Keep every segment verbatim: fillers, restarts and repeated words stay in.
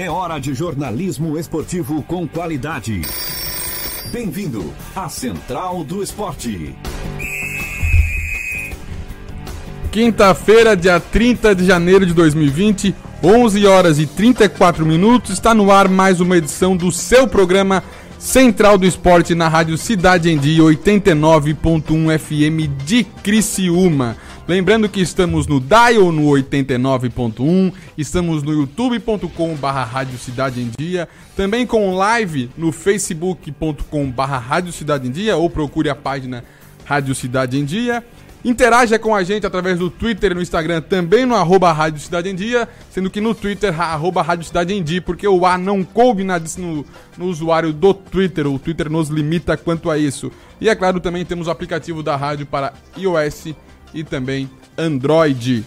É hora de jornalismo esportivo com qualidade. Bem-vindo à Central do Esporte. Quinta-feira, dia trinta de janeiro de dois mil e vinte, onze horas e trinta e quatro minutos, está no ar mais uma edição do seu programa Central do Esporte na Rádio Cidade em Dia, oitenta e nove ponto um F M de Criciúma. Lembrando que estamos no dial no oitenta e nove ponto um, estamos no youtube ponto com barra Rádio Cidade em Dia, também com live no facebook ponto com barra Rádio Cidade em Dia, ou procure a página Rádio Cidade em Dia. Interaja com a gente através do Twitter e no Instagram, também no arroba Rádio Cidade em Dia, sendo que no Twitter, arroba Rádio Cidade em Dia, porque o A não coube na, no, no usuário do Twitter, o Twitter nos limita quanto a isso. E é claro, também temos o aplicativo da rádio para iOS e também Android.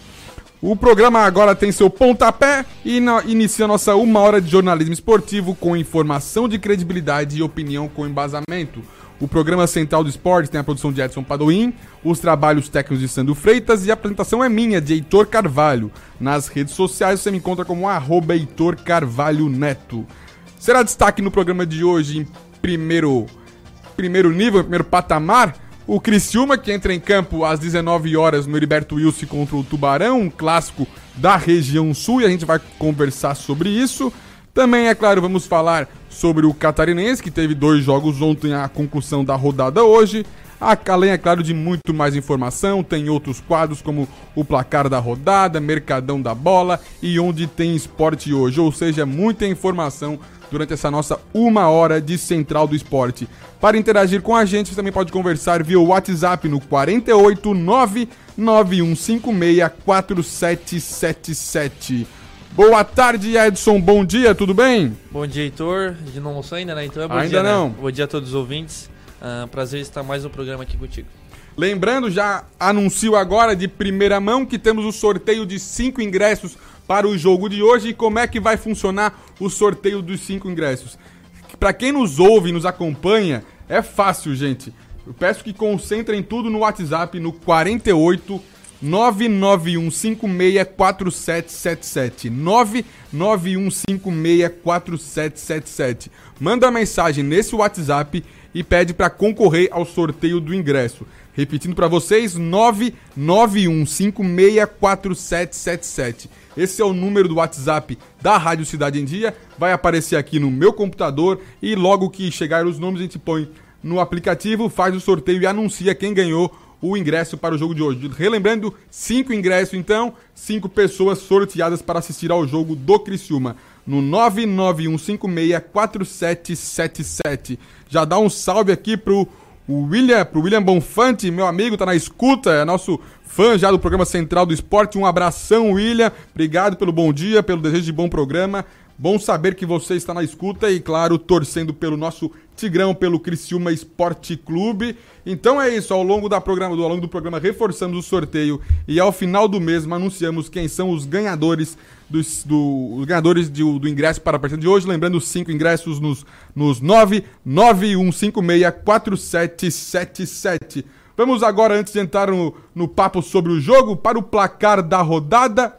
O programa agora tem seu pontapé e na, inicia nossa uma hora de jornalismo esportivo com informação de credibilidade e opinião com embasamento. O programa Central do Esporte tem a produção de Edson Padoin, os trabalhos técnicos de Sandro Freitas e a apresentação é minha, de Heitor Carvalho. Nas redes sociais você me encontra como arroba Heitor Carvalho Neto. Será destaque no programa de hoje em primeiro, primeiro nível, em primeiro patamar, o Criciúma, que entra em campo às dezenove horas no Heriberto Wilson contra o Tubarão, um clássico da região sul, e a gente vai conversar sobre isso. Também, é claro, vamos falar sobre o Catarinense, que teve dois jogos ontem, a conclusão da rodada hoje. Além, é claro, de muito mais informação, tem outros quadros como o placar da rodada, mercadão da bola e onde tem esporte hoje. Ou seja, muita informação durante essa nossa uma hora de Central do Esporte. Para interagir com a gente, você também pode conversar via WhatsApp no quarenta e oito, nove nove um cinco seis, quatro sete sete sete. Boa tarde, Edson, bom dia, tudo bem? Bom dia, Heitor, a gente não almoçou ainda, né? Então é bom ainda dia, não. Né? Bom dia a todos os ouvintes, uh, prazer estar mais um programa aqui contigo. Lembrando, já anuncio agora de primeira mão que temos o sorteio de cinco ingressos para o jogo de hoje. E como é que vai funcionar o sorteio dos cinco ingressos? Para quem nos ouve e nos acompanha, é fácil, gente. Eu peço que concentrem tudo no WhatsApp, no quarenta e oito, nove nove um cinco seis, quatro sete sete sete, nove nove um cinco seis, quatro sete sete sete. Manda a mensagem nesse WhatsApp e pede para concorrer ao sorteio do ingresso. Repetindo para vocês, nove nove um cinco seis, quatro sete sete sete. Esse é o número do WhatsApp da Rádio Cidade em Dia, vai aparecer aqui no meu computador e logo que chegar os nomes a gente põe no aplicativo, faz o sorteio e anuncia quem ganhou o ingresso para o jogo de hoje. Relembrando, cinco ingressos então, cinco pessoas sorteadas para assistir ao jogo do Criciúma, no nove nove um cinco seis, quatro sete sete sete. Já dá um salve aqui pro William, pro William Bonfante, meu amigo, tá na escuta, é nosso fã já do programa Central do Esporte. Um abração, William, obrigado pelo bom dia, pelo desejo de bom programa. Bom saber que você está na escuta e, claro, torcendo pelo nosso Tigrão, pelo Criciúma Esporte Clube. Então é isso, ao longo, da programa, ao longo do programa reforçamos o sorteio e ao final do mesmo anunciamos quem são os ganhadores, dos, do, os ganhadores de, do ingresso para a partida de hoje. Lembrando, os cinco ingressos nos, nos nove nove um cinco seis, quatro sete sete sete. Vamos agora, antes de entrar no, no papo sobre o jogo, para o placar da rodada,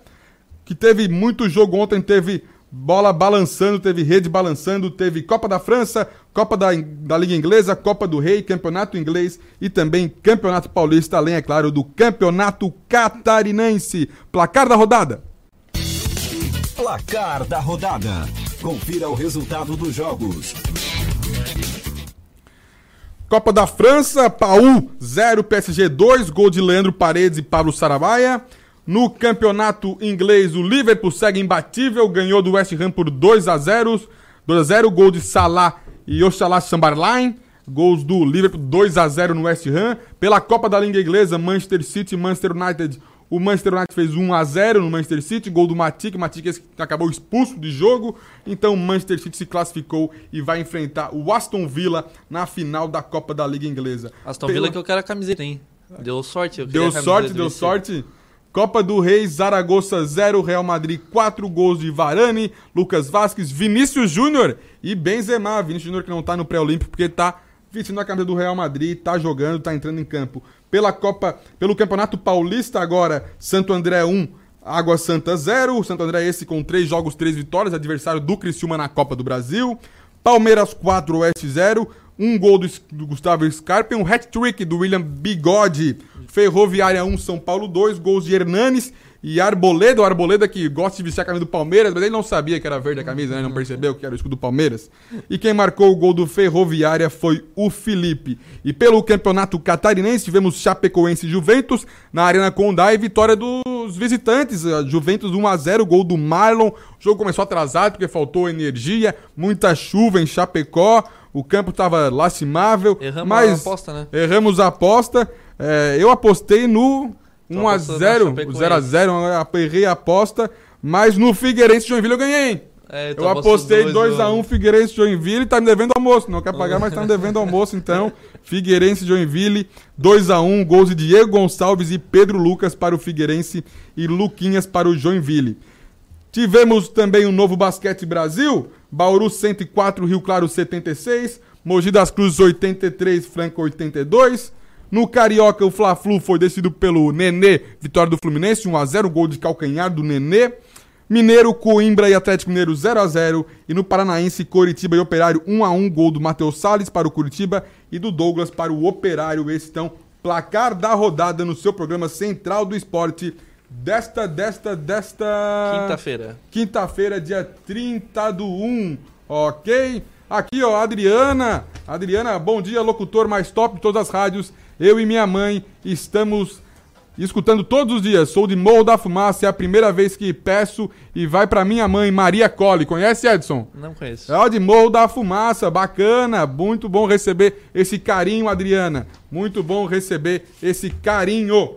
que teve muito jogo ontem, teve bola balançando, teve rede balançando, teve Copa da França, Copa da, da Liga Inglesa, Copa do Rei, Campeonato Inglês e também Campeonato Paulista, além, é claro, do Campeonato Catarinense. Placar da rodada. Placar da rodada. Confira o resultado dos jogos. Copa da França, P A U zero, P S G dois, gol de Leandro Paredes e Pablo Saravaia. No campeonato inglês, o Liverpool segue imbatível, ganhou do West Ham por dois a zero, gol de Salah e Oxalá Chamberlain, gols do Liverpool dois a zero no West Ham. Pela Copa da Liga Inglesa, Manchester City e Manchester United, o Manchester United fez um a zero no Manchester City, gol do Matic, Matic acabou expulso de jogo, então o Manchester City se classificou e vai enfrentar o Aston Villa na final da Copa da Liga Inglesa. Aston Villa Pela... que eu quero a camiseta, hein? Deu sorte, eu queria a camiseta. Deu sorte, deu sorte. Copa do Rei, Zaragoza zero, Real Madrid quatro, gols de Varane, Lucas Vasquez, Vinícius Júnior e Benzema. Vinícius Júnior que não tá no pré-olímpico porque tá vestindo a camisa do Real Madrid, tá jogando, tá entrando em campo. Pela Copa, pelo Campeonato Paulista agora, Santo André 1, um, Água Santa zero, o Santo André esse com três jogos, três vitórias, adversário do Criciúma na Copa do Brasil. Palmeiras quatro, Oeste zero, um gol do, do Gustavo Scarpa, um hat-trick do William Bigode. Ferroviária um, São Paulo dois, gols de Hernanes e Arboleda, o Arboleda que gosta de vestir a camisa do Palmeiras, mas ele não sabia que era verde a camisa, né? Não percebeu que era o escudo do Palmeiras. E quem marcou o gol do Ferroviária foi o Felipe. E pelo Campeonato Catarinense tivemos Chapecoense e Juventus na Arena Condá e vitória dos visitantes, Juventus um a zero, gol do Marlon. O jogo começou atrasado porque faltou energia, muita chuva em Chapecó, o campo estava lastimável. Erramos mas a aposta, né? Erramos a aposta. É, eu apostei no um a zero, zero a zero, errei a aposta, mas no Figueirense Joinville eu ganhei. É, eu apostei dois a um um, Figueirense Joinville, tá me devendo almoço, não quer pagar, mas tá me devendo almoço, então. Figueirense Joinville, dois a um, um, gols de Diego Gonçalves e Pedro Lucas para o Figueirense e Luquinhas para o Joinville. Tivemos também o Novo Basquete Brasil, Bauru cento e quatro, Rio Claro setenta e seis, Mogi das Cruzes oitenta e três, Franca oitenta e dois. No Carioca, o Fla-Flu foi decidido pelo Nenê, vitória do Fluminense, um a zero, gol de calcanhar do Nenê. Mineiro, Coimbra e Atlético Mineiro zero a zero. E no Paranaense, Coritiba e Operário um a um, gol do Matheus Salles para o Coritiba e do Douglas para o Operário. Esse então, placar da rodada no seu programa Central do Esporte desta, desta, desta... Quinta-feira. Quinta-feira, dia trinta do um, ok? Aqui, ó, Adriana. Adriana, bom dia, locutor mais top de todas as rádios. Eu e minha mãe estamos escutando todos os dias. Sou de Morro da Fumaça, é a primeira vez que peço e vai pra minha mãe, Maria Colli. Conhece, Edson? Não conheço. É de Morro da Fumaça, bacana. Muito bom receber esse carinho, Adriana. Muito bom receber esse carinho.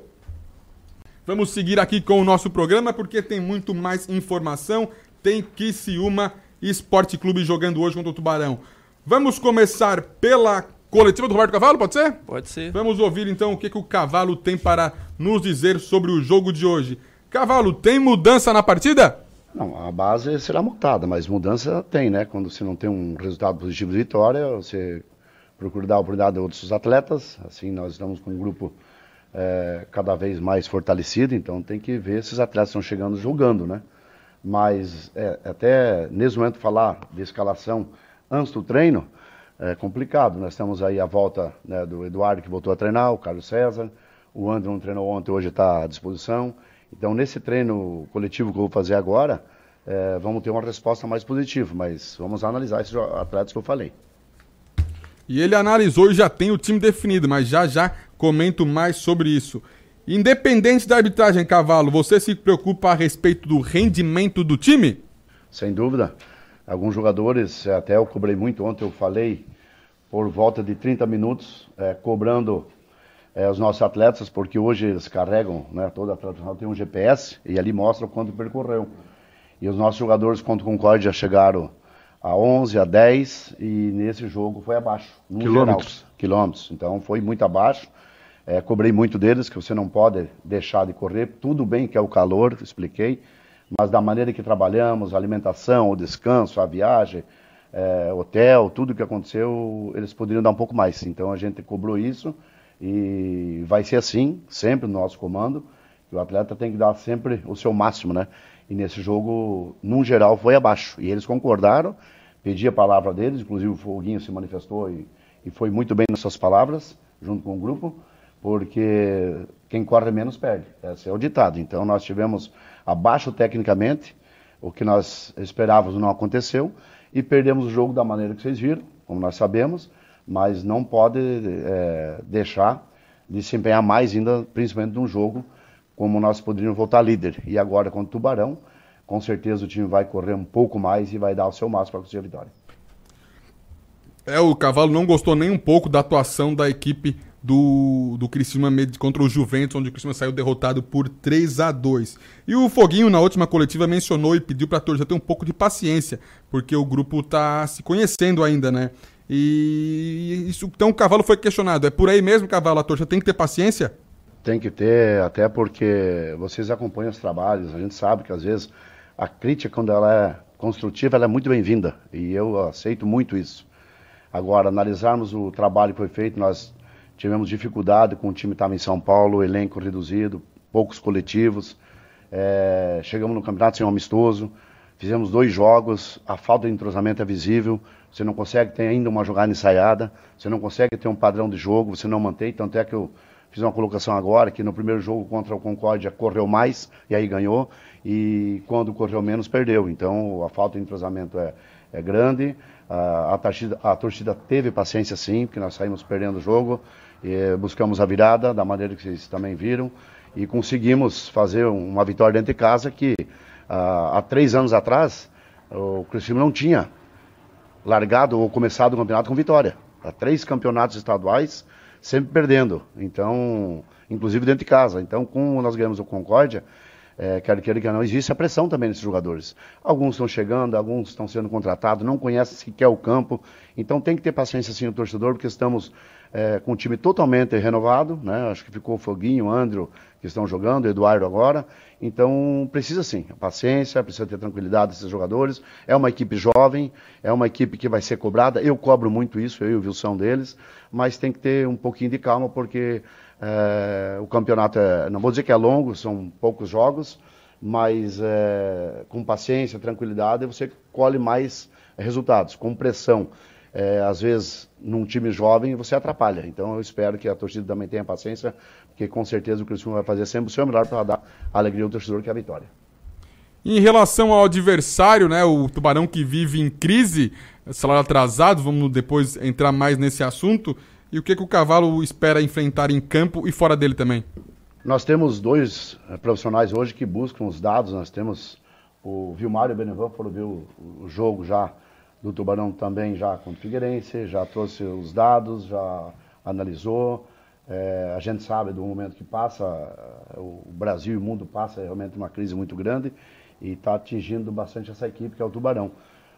Vamos seguir aqui com o nosso programa porque tem muito mais informação. Tem Criciúma Esporte Clube jogando hoje contra o Tubarão. Vamos começar pela coletiva do Roberto Cavallo, pode ser? Pode ser. Vamos ouvir então o que, que o Cavallo tem para nos dizer sobre o jogo de hoje. Cavallo, tem mudança na partida? Não, a base será montada, mas mudança tem, né? Quando você não tem um resultado positivo de vitória, você procura dar a oportunidade a outros atletas. Assim, nós estamos com um grupo é, cada vez mais fortalecido, então tem que ver se os atletas estão chegando jogando, né? Mas é, até nesse momento falar de escalação antes do treino, é complicado. Nós temos aí a volta, né, do Eduardo, que voltou a treinar, o Carlos César, o André não treinou ontem, hoje está à disposição. Então, nesse treino coletivo que eu vou fazer agora, é, vamos ter uma resposta mais positiva, mas vamos analisar esses atletas que eu falei. E ele analisou e já tem o time definido, mas já já comento mais sobre isso. Independente da arbitragem, Cavallo, você se preocupa a respeito do rendimento do time? Sem dúvida. Alguns jogadores, até eu cobrei muito ontem, eu falei por volta de trinta minutos, é, cobrando é, os nossos atletas, porque hoje eles carregam, né, todo atleta tem um G P S e ali mostra o quanto percorreu. E os nossos jogadores contra o Concórdia chegaram a onze, a dez e nesse jogo foi abaixo. Quilômetros. Geral, quilômetros, então foi muito abaixo. É, cobrei muito deles, que você não pode deixar de correr, tudo bem que é o calor, expliquei. Mas da maneira que trabalhamos, a alimentação, o descanso, a viagem, é, hotel, tudo o que aconteceu, eles poderiam dar um pouco mais. Então a gente cobrou isso e vai ser assim, sempre no nosso comando, que o atleta tem que dar sempre o seu máximo, né? E nesse jogo, num geral, foi abaixo. E eles concordaram, pedi a palavra deles, inclusive o Foguinho se manifestou e, e foi muito bem nas suas palavras, junto com o grupo, porque quem corre menos perde. Esse é o ditado. Então nós tivemos abaixo tecnicamente, o que nós esperávamos não aconteceu, e perdemos o jogo da maneira que vocês viram, como nós sabemos, mas não pode é, deixar de se empenhar mais ainda, principalmente num jogo como nós poderíamos voltar líder. E agora contra o Tubarão, com certeza o time vai correr um pouco mais e vai dar o seu máximo para conseguir a vitória. É, o Cavallo não gostou nem um pouco da atuação da equipe do, do Criciúma contra o Juventus, onde o Criciúma saiu derrotado por três a dois. E o Foguinho, na última coletiva, mencionou e pediu para a torcida ter um pouco de paciência, porque o grupo está se conhecendo ainda, né? E isso, então o Cavallo foi questionado. É por aí mesmo, Cavallo? A torcida tem que ter paciência? Tem que ter, até porque vocês acompanham os trabalhos, a gente sabe que às vezes a crítica, quando ela é construtiva, ela é muito bem-vinda, e eu aceito muito isso. Agora, analisarmos o trabalho que foi feito, nós tivemos dificuldade com o time que estava em São Paulo, elenco reduzido, poucos coletivos. É, chegamos no campeonato sem um amistoso, fizemos dois jogos, a falta de entrosamento é visível, você não consegue ter ainda uma jogada ensaiada, você não consegue ter um padrão de jogo, você não mantém, tanto é que eu fiz uma colocação agora, que no primeiro jogo contra o Concórdia correu mais, e aí ganhou, e quando correu menos, perdeu. Então a falta de entrosamento é, é grande, a, a, torcida, a torcida teve paciência sim, porque nós saímos perdendo o jogo, e buscamos a virada, da maneira que vocês também viram, e conseguimos fazer uma vitória dentro de casa que, ah, há três anos atrás, o Criciúma não tinha largado ou começado o campeonato com vitória. Há três campeonatos estaduais, sempre perdendo, então, inclusive dentro de casa. Então, como nós ganhamos o Concórdia, é, quero que não existe a pressão também nesses jogadores. Alguns estão chegando, alguns estão sendo contratados, não conhecem sequer o campo. Então, tem que ter paciência sim o torcedor, porque estamos... É, com o time totalmente renovado, né? Acho que ficou o Foguinho, o André, que estão jogando, o Eduardo agora. Então, precisa sim, paciência, precisa ter tranquilidade desses jogadores. É uma equipe jovem, é uma equipe que vai ser cobrada. Eu cobro muito isso, eu e o Wilson deles, mas tem que ter um pouquinho de calma, porque é, o campeonato, é, não vou dizer que é longo, são poucos jogos, mas é, com paciência, tranquilidade, você colhe mais resultados, com pressão. É, às vezes, num time jovem, você atrapalha. Então, eu espero que a torcida também tenha paciência, porque com certeza o Criciúma vai fazer sempre o seu melhor para dar a alegria ao torcedor, que é a vitória. Em relação ao adversário, né, o Tubarão que vive em crise, salário atrasado, vamos depois entrar mais nesse assunto. E o que, que o Cavallo espera enfrentar em campo e fora dele também? Nós temos dois profissionais hoje que buscam os dados. Nós temos o Vilmar e o Benevan, foram ver o, o jogo já do Tubarão também já contra o Figueirense, já trouxe os dados, já analisou. É, a gente sabe do momento que passa, o Brasil e o mundo passa realmente uma crise muito grande e está atingindo bastante essa equipe que é o Tubarão.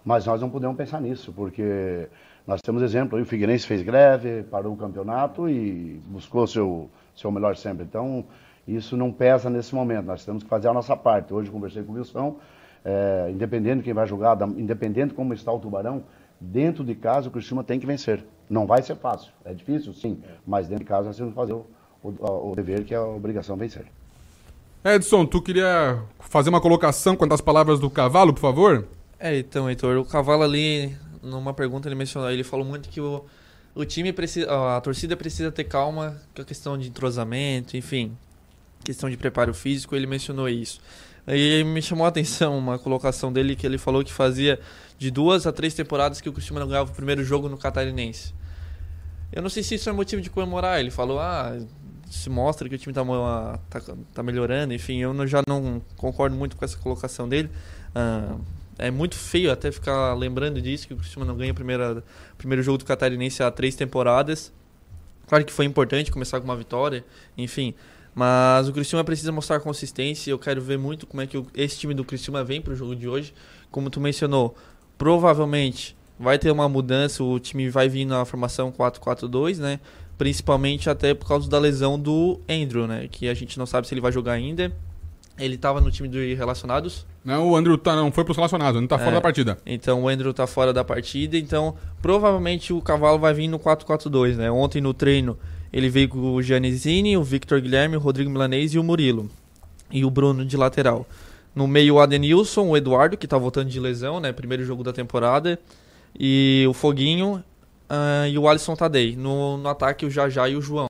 Mas nós não podemos pensar nisso, porque nós temos exemplo, aí o Figueirense fez greve, parou o campeonato e buscou seu, seu melhor sempre. Então isso não pesa nesse momento, nós temos que fazer a nossa parte. Hoje conversei com o Wilson. É, independente de quem vai jogar, independente de como está o Tubarão, dentro de casa o Criciúma tem que vencer. Não vai ser fácil, é difícil sim, mas dentro de casa nós temos que fazer o, o, o dever, que é a obrigação vencer. Edson, tu queria fazer uma colocação quanto às palavras do Cavallo, por favor? É, então, Heitor, o Cavallo ali, numa pergunta ele mencionou, ele falou muito que o, o time precisa, a torcida precisa ter calma com a questão de entrosamento, enfim, questão de preparo físico, ele mencionou isso. E me chamou a atenção uma colocação dele, que ele falou que fazia de duas a três temporadas que o Criciúma não ganhava o primeiro jogo no Catarinense. Eu não sei se isso é motivo de comemorar. Ele falou, ah, se mostra que o time tá, tá, tá melhorando. Enfim, eu não, já não concordo muito com essa colocação dele. Ah, é muito feio até ficar lembrando disso, que o Criciúma não ganha o primeiro, o primeiro jogo do Catarinense há três temporadas. Claro que foi importante começar com uma vitória, enfim... Mas o Criciúma precisa mostrar consistência. Eu quero ver muito como é que o, esse time do Criciúma vem para o jogo de hoje. Como tu mencionou, provavelmente vai ter uma mudança. O time vai vir na formação quatro quatro dois, né? Principalmente até por causa da lesão do Andrew, né? Que a gente não sabe se ele vai jogar ainda. Ele estava no time dos relacionados. Não, o Andrew tá, não foi para os relacionados, não tá fora é, da partida. Então o Andrew tá fora da partida. Então provavelmente o Cavallo vai vir no quatro quatro dois, né? Ontem no treino... Ele veio com o Giannisini, o Victor Guilherme, o Rodrigo Milanês e o Murilo. E o Bruno de lateral. No meio o Adenilson, o Eduardo, que tá voltando de lesão, né? Primeiro jogo da temporada. E o Foguinho uh, e o Alisson Tadei. No, no ataque o Jajá e o João.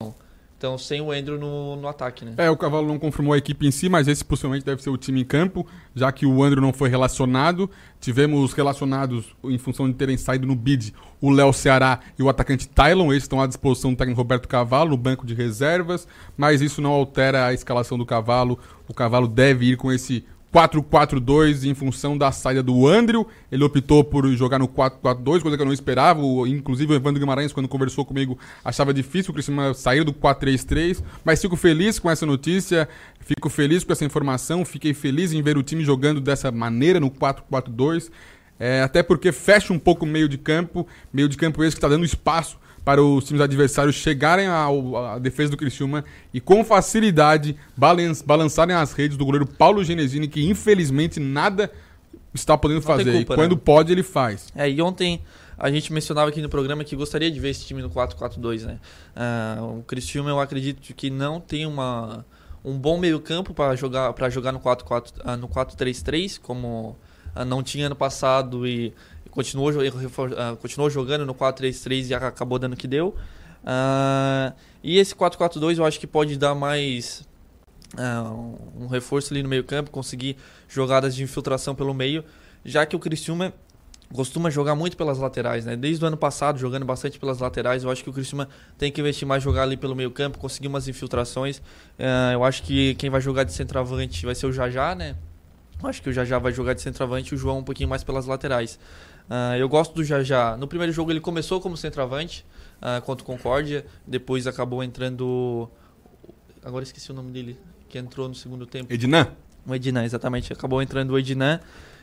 Então sem o Andrew no, no ataque, né? É, o Cavallo não confirmou a equipe em si, mas esse possivelmente deve ser o time em campo, já que o Andrew não foi relacionado. Tivemos relacionados em função de terem saído no bid o Léo Ceará e o atacante Tylon. Eles estão à disposição do técnico Roberto Cavallo no banco de reservas, mas isso não altera a escalação do Cavallo. O Cavallo deve ir com esse quatro quatro dois em função da saída do Andrew. Ele optou por jogar no quatro quatro dois, coisa que eu não esperava. O, inclusive o Evandro Guimarães, quando conversou comigo, achava difícil o Criciúma sair do quatro três três. Mas fico feliz com essa notícia, fico feliz com essa informação, fiquei feliz em ver o time jogando dessa maneira no quatro quatro dois. É, até porque fecha um pouco o meio de campo, meio de campo esse que está dando espaço para os times adversários chegarem à defesa do Criciúma e com facilidade balançarem as redes do goleiro Paulo Genesini, que infelizmente nada está podendo fazer. Culpa, e quando né? pode, ele faz. É, e ontem a gente mencionava aqui no programa que gostaria de ver esse time no quatro quatro dois, né? Uh, o Criciúma, eu acredito que não tem uma... um bom meio-campo para jogar, para jogar no quatro três três, como não tinha ano passado e continuou, continuou jogando no quatro três três e acabou dando o que deu. Uh, e esse quatro quatro dois eu acho que pode dar mais uh, um reforço ali no meio-campo, conseguir jogadas de infiltração pelo meio, já que o Criciúma costuma jogar muito pelas laterais, né? Desde o ano passado, jogando bastante pelas laterais, eu acho que o Criciúma tem que investir mais, jogar ali pelo meio campo, conseguir umas infiltrações. Uh, eu acho que quem vai jogar de centroavante vai ser o Jajá, né? Eu acho que o Jajá vai jogar de centroavante e o João um pouquinho mais pelas laterais. Uh, eu gosto do Jajá. No primeiro jogo ele começou como centroavante, uh, contra o Concórdia, depois acabou entrando... Agora esqueci o nome dele, que entrou no segundo tempo. Ednan? O Ednan, exatamente. Acabou entrando o Ednan.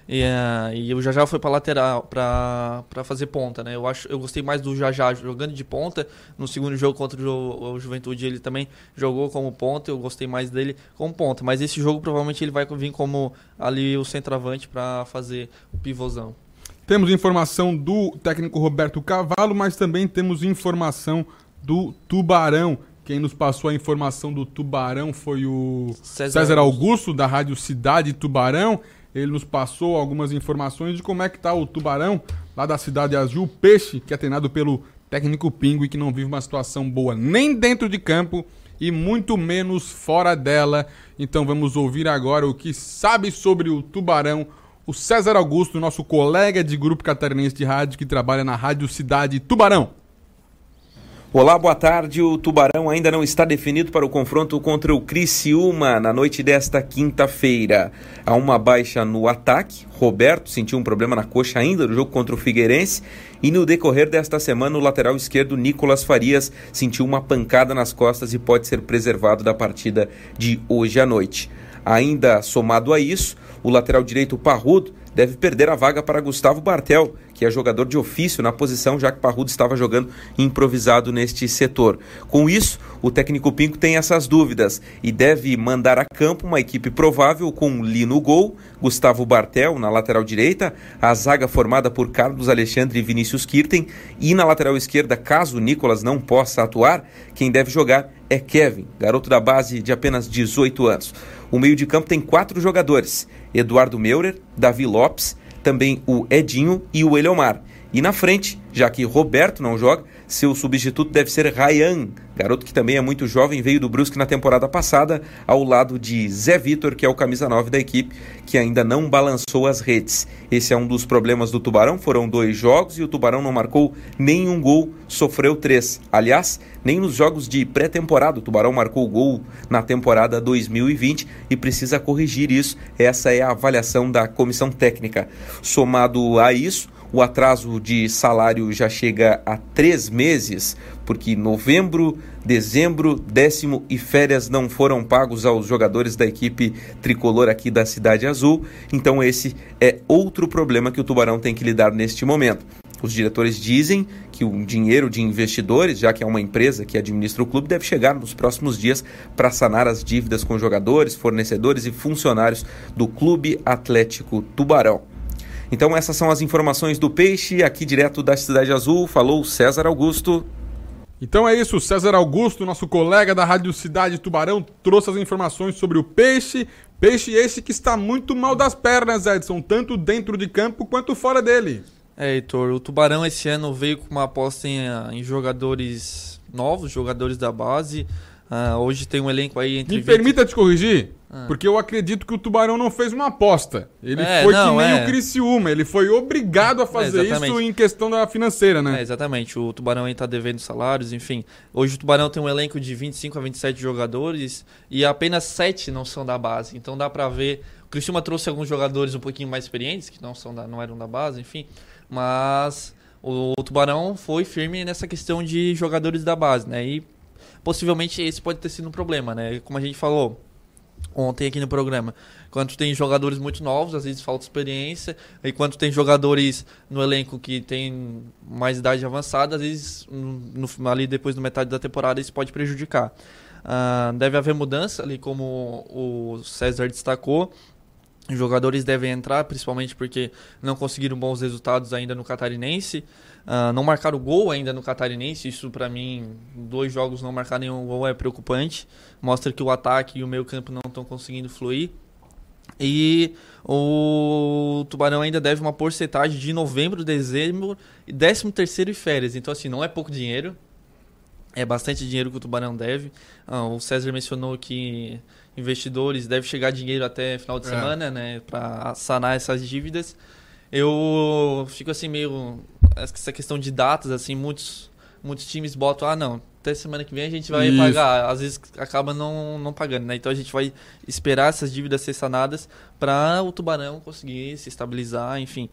E, uh, e o Jajá foi para lateral, para para fazer ponta, né? Eu acho, eu gostei mais do Jajá jogando de ponta. No segundo jogo contra o Juventude ele também jogou como ponta. Eu gostei mais dele como ponta. Mas esse jogo provavelmente ele vai vir como ali o centroavante para fazer o pivôzão. Temos informação do técnico Roberto Cavallo, mas também temos informação do Tubarão. Quem nos passou a informação do Tubarão foi o César, César Augusto, da Rádio Cidade Tubarão. Ele nos passou algumas informações de como é que está o Tubarão, lá da Cidade Azul, o Peixe, que é treinado pelo técnico Pingo e que não vive uma situação boa nem dentro de campo e muito menos fora dela. Então vamos ouvir agora o que sabe sobre o Tubarão o César Augusto, nosso colega de grupo catarinense de rádio que trabalha na Rádio Cidade Tubarão. Olá, boa tarde. O Tubarão ainda não está definido para o confronto contra o Criciúma na noite desta quinta-feira. Há uma baixa no ataque. Roberto sentiu um problema na coxa ainda no jogo contra o Figueirense. E no decorrer desta semana, o lateral esquerdo Nicolas Farias sentiu uma pancada nas costas e pode ser preservado da partida de hoje à noite. Ainda somado a isso, o lateral direito Parrudo deve perder a vaga para Gustavo Bartel, que é jogador de ofício na posição, já que Parrudo estava jogando improvisado neste setor. Com isso, o técnico Pinco tem essas dúvidas e deve mandar a campo uma equipe provável com Lino gol, Gustavo Bartel na lateral direita, a zaga formada por Carlos Alexandre e Vinícius Kirten, e na lateral esquerda, caso Nicolas não possa atuar, quem deve jogar é Kevin, garoto da base de apenas dezoito anos. O meio de campo tem quatro jogadores: Eduardo Meurer, Davi Lopes, também o Edinho e o Eliomar. E na frente, já que Roberto não joga, seu substituto deve ser Ryan, garoto que também é muito jovem, veio do Brusque na temporada passada, ao lado de Zé Vitor, que é o camisa nove da equipe, que ainda não balançou as redes. Esse é um dos problemas do Tubarão, foram dois jogos e o Tubarão não marcou nenhum gol, sofreu três. Aliás, nem nos jogos de pré-temporada o Tubarão marcou gol na temporada dois mil e vinte e precisa corrigir isso. Essa é a avaliação da comissão técnica. Somado a isso, o atraso de salário já chega a três meses, porque novembro, dezembro, décimo e férias não foram pagos aos jogadores da equipe tricolor aqui da Cidade Azul. Então esse é outro problema que o Tubarão tem que lidar neste momento. Os diretores dizem que o dinheiro de investidores, já que é uma empresa que administra o clube, deve chegar nos próximos dias para sanar as dívidas com jogadores, fornecedores e funcionários do Clube Atlético Tubarão. Então essas são as informações do Peixe, aqui direto da Cidade Azul, falou César Augusto. Então é isso, César Augusto, nosso colega da Rádio Cidade Tubarão, trouxe as informações sobre o Peixe. Peixe esse que está muito mal das pernas, Edson, tanto dentro de campo quanto fora dele. É, Heitor, o Tubarão esse ano veio com uma aposta em, em jogadores novos, jogadores da base. Uh, hoje tem um elenco aí entre... Me vinte... permita te corrigir, ah. porque eu acredito que o Tubarão não fez uma aposta. Ele é, foi não, que nem é. o Criciúma, ele foi obrigado a fazer é, isso em questão da financeira, né? É, exatamente, o Tubarão aí tá devendo salários, enfim. Hoje o Tubarão tem um elenco de vinte e cinco a vinte e sete jogadores e apenas sete não são da base, então dá pra ver... O Criciúma trouxe alguns jogadores um pouquinho mais experientes, que não, são da... não eram da base, enfim, mas o Tubarão foi firme nessa questão de jogadores da base, né? E possivelmente esse pode ter sido um problema, né? Como a gente falou ontem aqui no programa, quando tem jogadores muito novos, às vezes falta experiência, e quando tem jogadores no elenco que tem mais idade avançada, às vezes no, ali depois da metade da temporada isso pode prejudicar. Uh, deve haver mudança ali, como o César destacou. Os jogadores devem entrar, principalmente porque não conseguiram bons resultados ainda no Catarinense, uh, não marcaram gol ainda no Catarinense, isso para mim, dois jogos não marcar nenhum gol é preocupante, mostra que o ataque e o meio campo não estão conseguindo fluir, e o Tubarão ainda deve uma porcentagem de novembro, dezembro, décimo terceiro e férias, então assim, não é pouco dinheiro, é bastante dinheiro que o Tubarão deve. Ah, o César mencionou que investidores devem chegar dinheiro até final de é. semana, né, para sanar essas dívidas. Eu fico assim meio essa questão de datas, assim, muitos muitos times botam, ah, não, até semana que vem a gente vai Isso. pagar. Às vezes acaba não não pagando, né? Então a gente vai esperar essas dívidas ser sanadas para o Tubarão conseguir se estabilizar, enfim.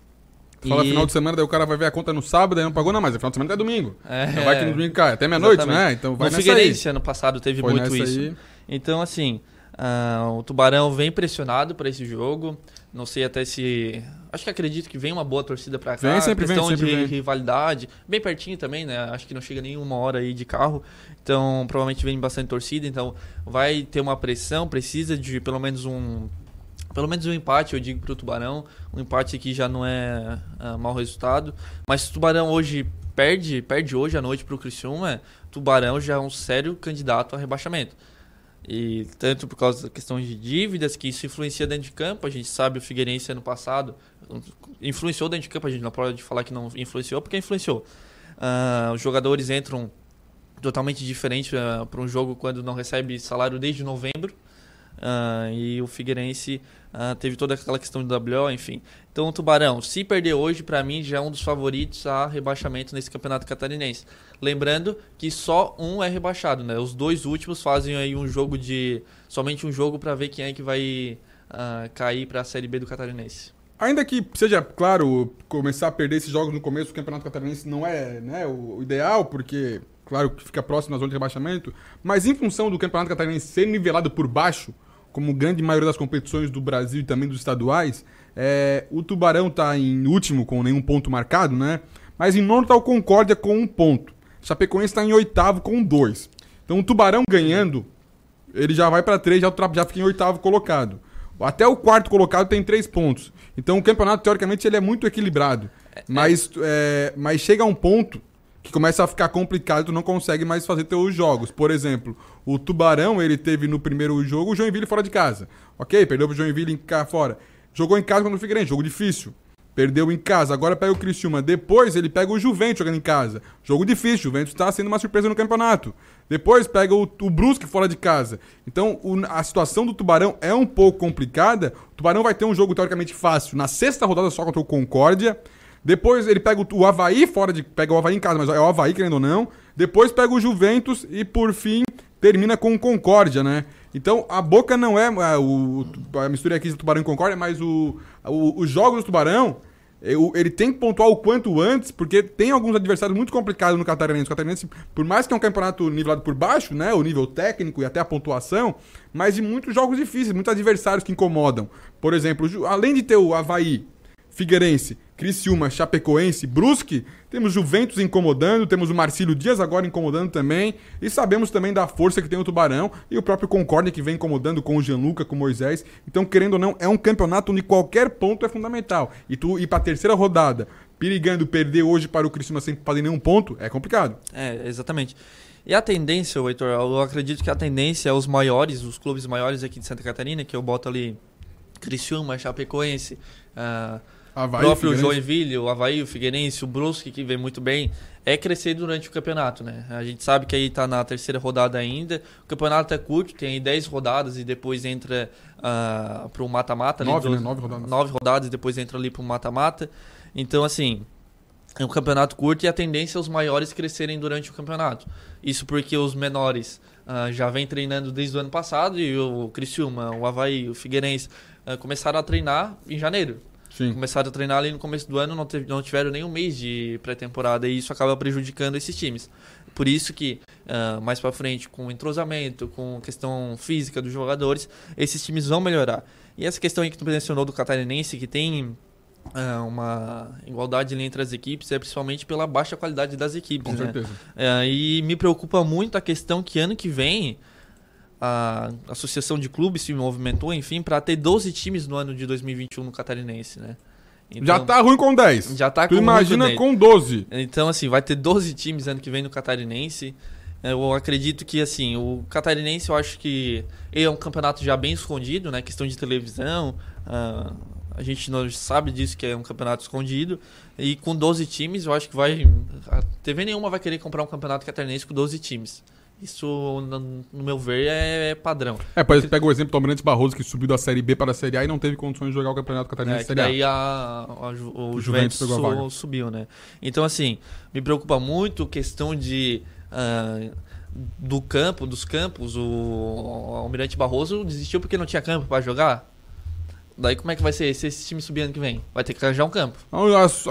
Fala e... final de semana, daí o cara vai ver a conta no sábado e não pagou não, mas final de semana até domingo. É, então vai que no domingo cai, até meia-noite, né? Então vai no nessa Figueirense, aí. Ano passado teve Foi muito isso. Aí. Então, assim, uh, o Tubarão vem pressionado para esse jogo. Não sei até se... Acho que acredito que vem uma boa torcida para cá. Vem, sempre questão vem, sempre de vem. Rivalidade. Bem pertinho também, né? Acho que não chega nem uma hora aí de carro. Então, provavelmente vem bastante torcida. Então, vai ter uma pressão, precisa de pelo menos um... Pelo menos um empate, eu digo, para o Tubarão. Um empate que já não é uh, mau resultado. Mas se o Tubarão hoje perde, perde hoje à noite para o Criciúma, Tubarão já é um sério candidato a rebaixamento. E tanto por causa da questão de dívidas, que isso influencia dentro de campo. A gente sabe, o Figueirense ano passado influenciou dentro de campo. A gente não pode falar que não influenciou, porque influenciou. Uh, os jogadores entram totalmente diferente uh, para um jogo quando não recebe salário desde novembro. Uh, e o Figueirense uh, teve toda aquela questão do W O, enfim. Então o Tubarão, se perder hoje, para mim já é um dos favoritos a rebaixamento nesse campeonato catarinense. Lembrando que só um é rebaixado, né? Os dois últimos fazem aí um jogo de... Somente um jogo para ver quem é que vai uh, cair para a Série B do Catarinense. Ainda que seja, claro, começar a perder esses jogos no começo do campeonato catarinense não é, né, o ideal, porque... Claro que fica próximo da zona de rebaixamento, mas em função do Campeonato Catarinense ser nivelado por baixo, como grande maioria das competições do Brasil e também dos estaduais, é, o Tubarão está em último com nenhum ponto marcado, né? Mas em nono está o Concórdia com um ponto. Chapecoense está em oitavo com dois. Então o Tubarão ganhando, ele já vai para três, já, já fica em oitavo colocado. Até o quarto colocado tem três pontos. Então o campeonato, teoricamente, ele é muito equilibrado. Mas, é, mas chega a um ponto que começa a ficar complicado, tu não consegue mais fazer teus jogos. Por exemplo, o Tubarão, ele teve no primeiro jogo o Joinville fora de casa. Ok, perdeu pro Joinville em cá fora. Jogou em casa contra o Figueirense, jogo difícil. Perdeu em casa, agora pega o Criciúma. Depois ele pega o Juventus jogando em casa. Jogo difícil, o Juventus está sendo uma surpresa no campeonato. Depois pega o, o Brusque fora de casa. Então o, a situação do Tubarão é um pouco complicada. O Tubarão vai ter um jogo teoricamente fácil na sexta rodada só contra o Concórdia. Depois ele pega o Avaí fora de... Pega o Avaí em casa, mas é o Avaí, querendo ou não. Depois pega o Juventus e, por fim, termina com o Concórdia, né? Então, a boca não é... é o, a mistura aqui do Tubarão e Concórdia, mas o, o, os jogos do Tubarão, ele tem que pontuar o quanto antes, porque tem alguns adversários muito complicados no Catarinense. O Catarinense, por mais que é um campeonato nivelado por baixo, né? O nível técnico e até a pontuação, mas de muitos jogos difíceis, muitos adversários que incomodam. Por exemplo, além de ter o Avaí, Figueirense, Criciúma, Chapecoense, Brusque, temos Juventus incomodando, temos o Marcílio Dias agora incomodando também, e sabemos também da força que tem o Tubarão e o próprio Concórdia que vem incomodando com o Gianluca, com o Moisés. Então, querendo ou não, é um campeonato onde qualquer ponto é fundamental. E tu ir para a terceira rodada perigando perder hoje para o Criciúma sem fazer nenhum ponto, é complicado. É, exatamente. E a tendência, Heitor, eu acredito que a tendência é os maiores, os clubes maiores aqui de Santa Catarina, que eu boto ali Criciúma, Chapecoense, uh... Avaí, o próprio Joinville, o Avaí, o Figueirense, o Brusque, que vem muito bem, é crescer durante o campeonato, né? A gente sabe que aí tá na terceira rodada ainda, o campeonato é curto, tem aí dez rodadas e depois entra uh, pro mata-mata. Nove, né? Nove rodadas. Nove rodadas e depois entra ali pro mata-mata. Então, assim, é um campeonato curto e a tendência é os maiores crescerem durante o campeonato. Isso porque os menores uh, já vem treinando desde o ano passado e o Criciúma, o Avaí, o Figueirense uh, começaram a treinar em janeiro. Sim. Começaram a treinar ali no começo do ano, não, teve, não tiveram nenhum mês de pré-temporada e isso acaba prejudicando esses times. Por isso que, uh, mais pra frente, com entrosamento, com questão física dos jogadores, esses times vão melhorar. E essa questão aí que tu mencionou do Catarinense, que tem uh, uma igualdade ali entre as equipes, é principalmente pela baixa qualidade das equipes. Com né? certeza. Uh, e me preocupa muito a questão que ano que vem... a associação de clubes se movimentou, enfim, para ter doze times no ano de dois mil e vinte e um no Catarinense, né? Então, já tá ruim com dez. Já tá tu com imagina ruim com, com doze. Então, assim, vai ter doze times ano que vem no Catarinense. Eu acredito que, assim, o Catarinense, eu acho que ele é um campeonato já bem escondido, né? Questão de televisão, a, a gente não sabe disso, que é um campeonato escondido. E com doze times, eu acho que vai... A T V nenhuma vai querer comprar um campeonato catarinense com doze times. Isso, no meu ver, é padrão. É, parece que pega o exemplo do Almirante Barroso, que subiu da Série B para a Série A e não teve condições de jogar o Campeonato Catarinense é, Série A. E aí a, a, o, o Juventus, Juventus pegou su, a vaga. Subiu, né? Então, assim, me preocupa muito a questão de, uh, do campo, dos campos. O, o Almirante Barroso desistiu porque não tinha campo para jogar. Daí como é que vai ser se esse time subir ano que vem? Vai ter que arranjar um campo.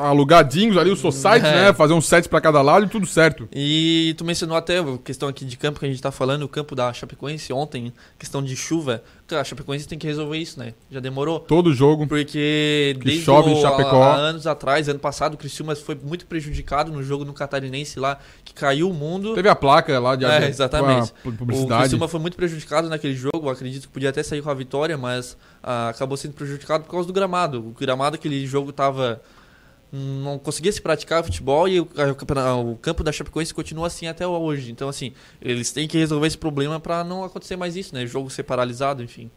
Alugadinhos ali, o society, é. né? Fazer um set pra cada lado e tudo certo. E tu mencionou até a questão aqui de campo que a gente tá falando, o campo da Chapecoense ontem, questão de chuva. A Chapecoense tem que resolver isso, né? Já demorou. Todo jogo. Porque desde chove em Chapecó. Há anos atrás, ano passado, o Criciúma foi muito prejudicado no jogo no Catarinense lá, que caiu o mundo. Teve a placa lá de é, exatamente. Publicidade. O Criciúma foi muito prejudicado naquele jogo, acredito que podia até sair com a vitória, mas ah, acabou sendo prejudicado por causa do gramado. O gramado, aquele jogo tava... não conseguia se praticar futebol e o, o, o campo da Chapecoense continua assim até hoje. Então, assim, eles têm que resolver esse problema para não acontecer mais isso, né? O jogo ser paralisado, enfim.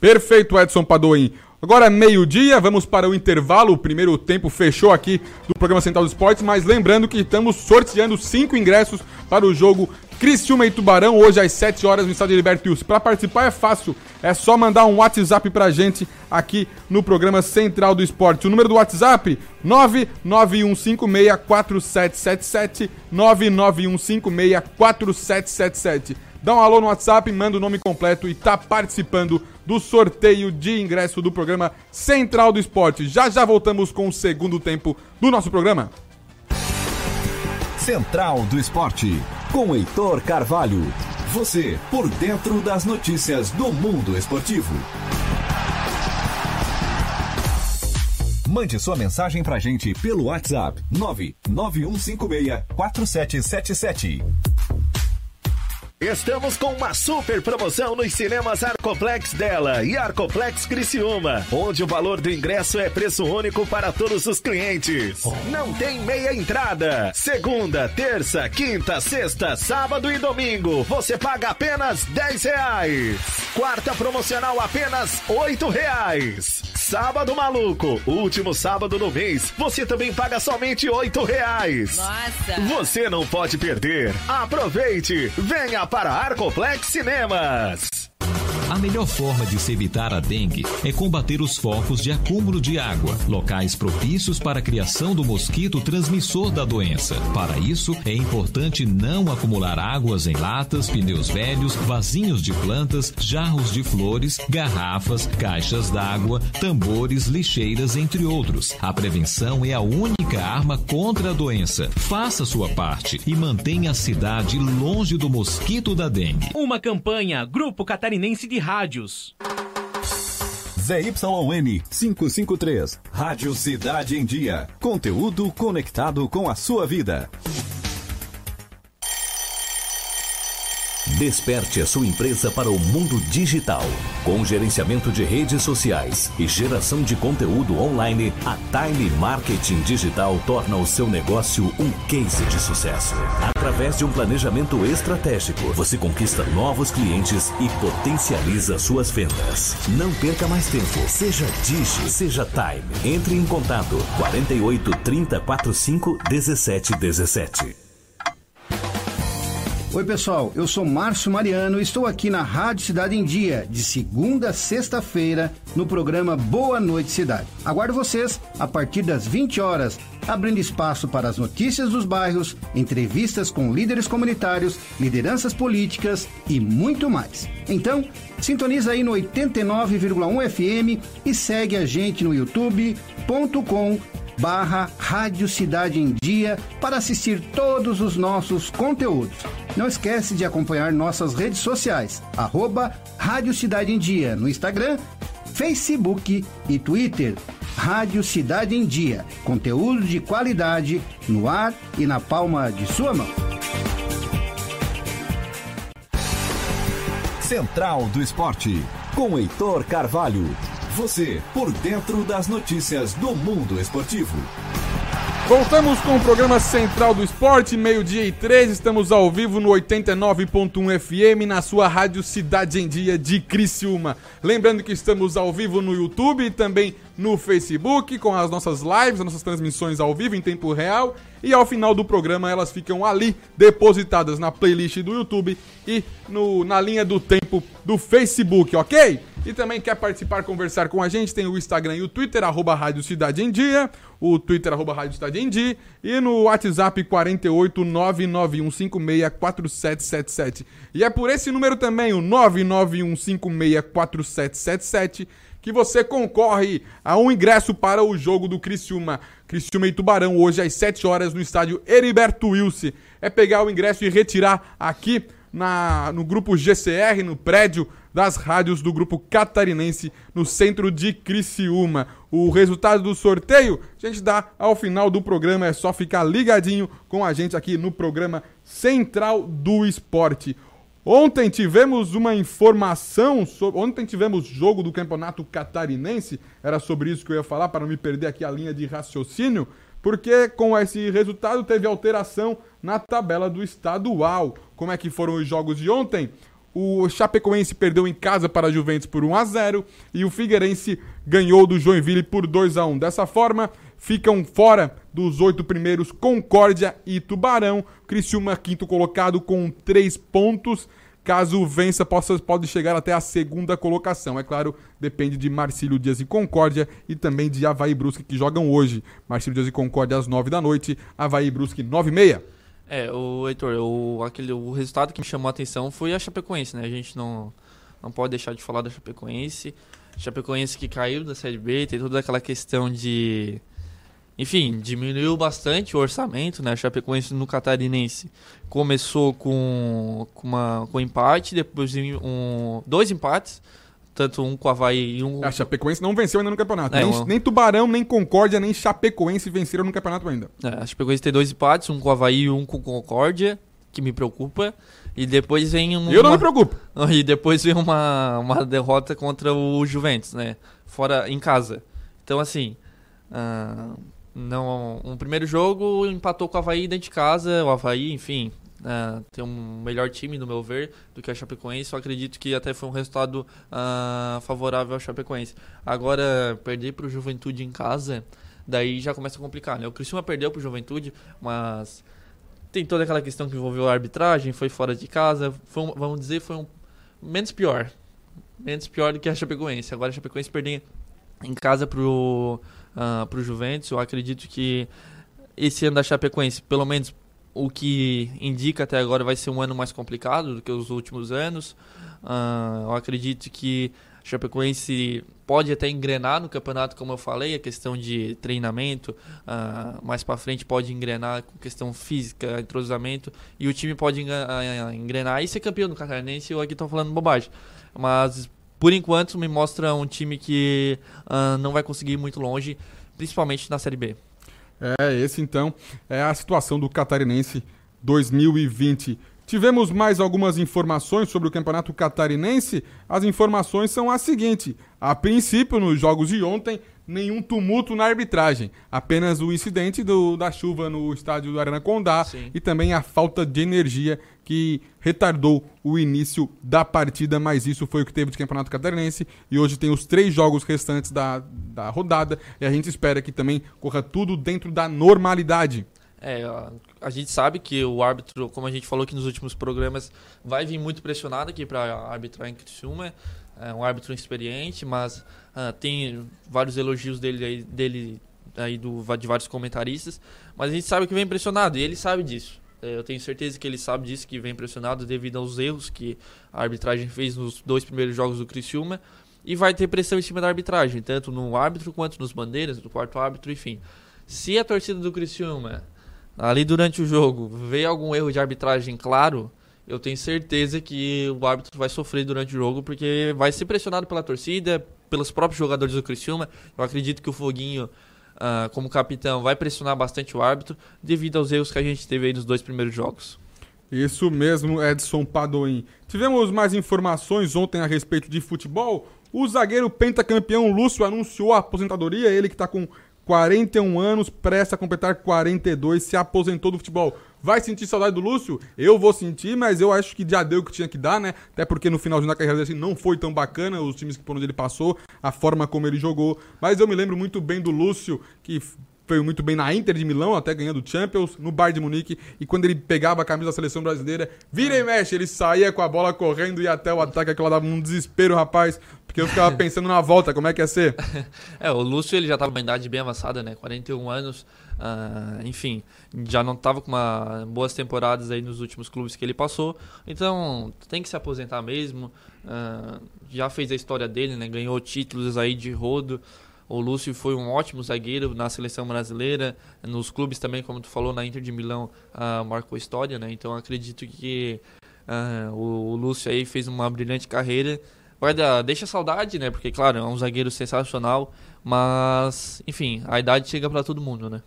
Perfeito, Edson Padoin. Agora é meio-dia, vamos para o intervalo. O primeiro tempo fechou aqui do programa Central dos Esportes, mas lembrando que estamos sorteando cinco ingressos para o jogo Criciúma e Tubarão, hoje às sete horas no estádio Heriberto Wilson. Para participar é fácil, é só mandar um WhatsApp para a gente aqui no programa Central do Esporte. O número do WhatsApp, nove nove um cinco seis quatro sete sete sete, nove nove um cinco seis quatro sete sete sete. Dá um alô no WhatsApp, manda o nome completo e tá participando do sorteio de ingresso do programa Central do Esporte. Já já voltamos com o segundo tempo do nosso programa. Central do Esporte, com Heitor Carvalho. Você, por dentro das notícias do mundo esportivo. Mande sua mensagem pra gente pelo WhatsApp nove nove um cinco seis quatro sete sete sete. Estamos com uma super promoção nos cinemas Arcoplex Dela e Arcoplex Criciúma, onde o valor do ingresso é preço único para todos os clientes. Não tem meia entrada. Segunda, terça, quinta, sexta, sábado e domingo, você paga apenas dez reais. Quarta promocional, apenas oito reais. Sábado maluco, último sábado do mês, você também paga somente oito reais. Nossa! Você não pode perder. Aproveite, venha para Arcoplex Cinemas. A melhor forma de se evitar a dengue é combater os focos de acúmulo de água, locais propícios para a criação do mosquito transmissor da doença. Para isso, é importante não acumular águas em latas, pneus velhos, vasinhos de plantas, jarros de flores, garrafas, caixas d'água, tambores, lixeiras, entre outros. A prevenção é a única arma contra a doença. Faça sua parte e mantenha a cidade longe do mosquito da dengue. Uma campanha, Grupo Catarinense de Rádios. Z Y N quinhentos e cinquenta e três, Rádio Cidade em Dia. Conteúdo conectado com a sua vida. Desperte a sua empresa para o mundo digital. Com gerenciamento de redes sociais e geração de conteúdo online, a Time Marketing Digital torna o seu negócio um case de sucesso. Através de um planejamento estratégico, você conquista novos clientes e potencializa suas vendas. Não perca mais tempo. Seja Digi, seja Time. Entre em contato quarenta e oito, trinta, quarenta e cinco, dezessete dezessete. Oi pessoal, eu sou Márcio Mariano e estou aqui na Rádio Cidade em Dia, de segunda a sexta-feira, no programa Boa Noite Cidade. Aguardo vocês a partir das vinte horas, abrindo espaço para as notícias dos bairros, entrevistas com líderes comunitários, lideranças políticas e muito mais. Então, sintoniza aí no oitenta e nove vírgula um F M e segue a gente no youtube ponto com barra Rádio Cidade em Dia para assistir todos os nossos conteúdos. Não esquece de acompanhar nossas redes sociais, arroba Rádio Cidade em Dia no Instagram, Facebook e Twitter. Rádio Cidade em Dia, conteúdo de qualidade no ar e na palma de sua mão. Central do Esporte, com Heitor Carvalho. Você, por dentro das notícias do mundo esportivo. Voltamos com o programa Central do Esporte, meio-dia e três, estamos ao vivo no oitenta e nove ponto um F M, na sua Rádio Cidade em Dia de Criciúma. Lembrando que estamos ao vivo no YouTube e também no Facebook, com as nossas lives, as nossas transmissões ao vivo em tempo real, e ao final do programa elas ficam ali, depositadas na playlist do YouTube e no, na linha do tempo do Facebook, ok? E também quer participar, conversar com a gente, tem o Instagram e o Twitter, arroba Rádio Cidade em Dia, o Twitter, arroba Rádio Cidade em Dia, e no WhatsApp quatro oito nove nove um cinco seis quatro sete sete sete. E é por esse número também, o nove nove um cinco seis quatro sete sete sete, que você concorre a um ingresso para o jogo do Criciúma. Criciúma e Tubarão, hoje às sete horas, no estádio Heriberto Wilson. É pegar o ingresso e retirar aqui na, no grupo G C R, no prédio das rádios do grupo Catarinense, no centro de Criciúma. O resultado do sorteio a gente dá ao final do programa, é só ficar ligadinho com a gente aqui no programa Central do Esporte. Ontem tivemos uma informação, sobre... ontem tivemos jogo do Campeonato Catarinense, era sobre isso que eu ia falar para não me perder aqui a linha de raciocínio, porque com esse resultado teve alteração na tabela do estadual. Como é que foram os jogos de ontem? O Chapecoense perdeu em casa para a Juventus por um a zero e o Figueirense ganhou do Joinville por dois a um. Dessa forma, ficam fora dos oito primeiros Concórdia e Tubarão. Criciúma, quinto colocado, com três pontos. Caso vença, possa, pode chegar até a segunda colocação. É claro, depende de Marcílio Dias e Concórdia e também de Avaí e Brusque, que jogam hoje. Marcílio Dias e Concórdia às nove da noite, Avaí e Brusque nove e meia. É, o Heitor, o, aquele, o resultado que me chamou a atenção foi a Chapecoense, né? A gente não, não pode deixar de falar da Chapecoense. A Chapecoense que caiu da Série B, tem toda aquela questão de... Enfim, diminuiu bastante o orçamento, né? A Chapecoense no Catarinense começou com, com, uma, com empate, depois um, dois empates, tanto um com o Avaí e um... A Chapecoense não venceu ainda no campeonato. É, nem, um... nem Tubarão, nem Concórdia, nem Chapecoense venceram no campeonato ainda. É, a Chapecoense tem dois empates, um com o Avaí e um com Concórdia, que me preocupa. E depois vem um... Eu não uma... me preocupo! E depois vem uma, uma derrota contra o Juventus, né? Fora, em casa. Então, assim... Uh, não, um primeiro jogo empatou com o Avaí dentro de casa. O Avaí, enfim... Uh, tem um melhor time, no meu ver, do que a Chapecoense. Eu acredito que até foi um resultado uh, favorável à Chapecoense. Agora, perder para o Juventude em casa, daí já começa a complicar, né? O Criciúma perdeu para o Juventude, mas tem toda aquela questão que envolveu a arbitragem, foi fora de casa, foi um, vamos dizer, foi um menos pior. Menos pior do que a Chapecoense. Agora a Chapecoense perder em casa para o uh, Juventus, eu acredito que esse ano da Chapecoense, pelo menos... O que indica até agora vai ser um ano mais complicado do que os últimos anos. Uh, eu acredito que a Chapecoense pode até engrenar no campeonato, como eu falei, a questão de treinamento. Uh, mais para frente pode engrenar com questão física, entrosamento. E o time pode engrenar e ser campeão do Catarinense. Eu aqui estou falando bobagem. Mas, por enquanto, me mostra um time que uh, não vai conseguir ir muito longe, principalmente na Série B. É, esse então é a situação do Catarinense dois mil e vinte. Tivemos mais algumas informações sobre o Campeonato Catarinense. As informações são as seguintes. A princípio, nos jogos de ontem, nenhum tumulto na arbitragem. Apenas o incidente do, da chuva no estádio do Arena Condá. Sim. E também a falta de energia que retardou o início da partida. Mas isso foi o que teve de Campeonato Catarinense. E hoje tem os três jogos restantes da... da rodada, e a gente espera que também corra tudo dentro da normalidade. É, a gente sabe que o árbitro, como a gente falou aqui nos últimos programas, vai vir muito pressionado aqui para arbitrar em Criciúma, é um árbitro experiente, mas uh, tem vários elogios dele, dele aí do, de vários comentaristas, mas a gente sabe que vem pressionado, e ele sabe disso. Eu tenho certeza que ele sabe disso, que vem pressionado devido aos erros que a arbitragem fez nos dois primeiros jogos do Criciúma, e vai ter pressão em cima da arbitragem, tanto no árbitro quanto nos bandeiras, do quarto árbitro, enfim. Se a torcida do Criciúma, ali durante o jogo, vê algum erro de arbitragem claro, eu tenho certeza que o árbitro vai sofrer durante o jogo, porque vai ser pressionado pela torcida, pelos próprios jogadores do Criciúma. Eu acredito que o Foguinho, uh, como capitão, vai pressionar bastante o árbitro, devido aos erros que a gente teve aí nos dois primeiros jogos. Isso mesmo, Edson Padoin. Tivemos mais informações ontem a respeito de futebol. O zagueiro pentacampeão Lúcio anunciou a aposentadoria. Ele que está com quarenta e um anos, presta a completar quarenta e dois, se aposentou do futebol. Vai sentir saudade do Lúcio? Eu vou sentir, mas eu acho que já deu o que tinha que dar, né? Até porque no finalzinho da carreira dele não foi tão bacana, os times por onde ele passou, a forma como ele jogou. Mas eu me lembro muito bem do Lúcio, que foi muito bem na Inter de Milão, até ganhando o Champions, no Bayern de Munique. E quando ele pegava a camisa da seleção brasileira, vira e mexe, ele saía com a bola correndo e até o ataque, aquilo dava um desespero, rapaz. Porque eu ficava pensando na volta, como é que ia ser? É, o Lúcio ele já estava com uma idade bem avançada, né? quarenta e um anos, uh, enfim, já não estava com uma, boas temporadas aí nos últimos clubes que ele passou. Então, tem que se aposentar mesmo. Uh, já fez a história dele, né? Ganhou títulos aí de rodo. O Lúcio foi um ótimo zagueiro na seleção brasileira, nos clubes também, como tu falou, na Inter de Milão, uh, marcou história, né? Então, acredito que uh, o, o Lúcio aí fez uma brilhante carreira. Guarda, deixa saudade, né? Porque, claro, é um zagueiro sensacional, mas, enfim, a idade chega pra todo mundo, né?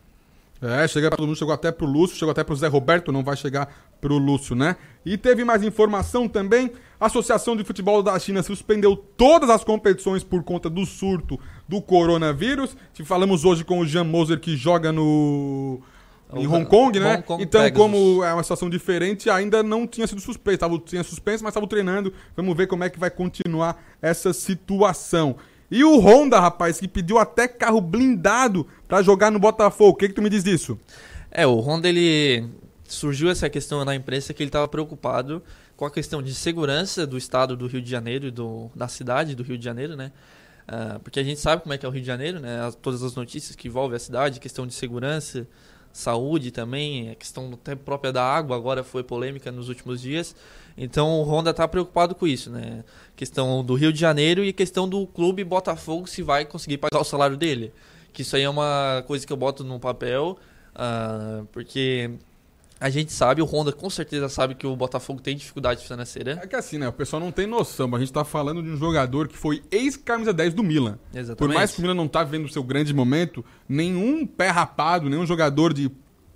É, chega pra todo mundo, chegou até pro Lúcio, chegou até pro Zé Roberto, não vai chegar pro Lúcio, né? E teve mais informação também, a Associação de Futebol da China suspendeu todas as competições por conta do surto do coronavírus. Falamos hoje com o Jean Moser, que joga no... em Hong Kong, né? Hong Kong, então, Pegasus. Como é uma situação diferente, ainda não tinha sido suspenso. Tava, tinha suspenso, mas estava treinando. Vamos ver como é que vai continuar essa situação. E o Honda, rapaz, que pediu até carro blindado para jogar no Botafogo. O que que tu me diz disso? É, o Honda, ele... surgiu essa questão na imprensa que ele estava preocupado com a questão de segurança do estado do Rio de Janeiro e do, da cidade do Rio de Janeiro, né? Uh, porque a gente sabe como é que é o Rio de Janeiro, né? As, todas as notícias que envolvem a cidade, questão de segurança... saúde também, a questão até própria da água agora foi polêmica nos últimos dias. Então o Honda está preocupado com isso, né? Questão do Rio de Janeiro e questão do clube Botafogo, se vai conseguir pagar o salário dele. Que isso aí é uma coisa que eu boto no papel, uh, porque... a gente sabe, o Honda com certeza sabe que o Botafogo tem dificuldade financeira. É que assim, né? O pessoal não tem noção, mas a gente tá falando de um jogador que foi ex-camisa dez do Milan. Exatamente. Por mais que o Milan não tá vendo o seu grande momento, nenhum pé rapado, nenhum jogador de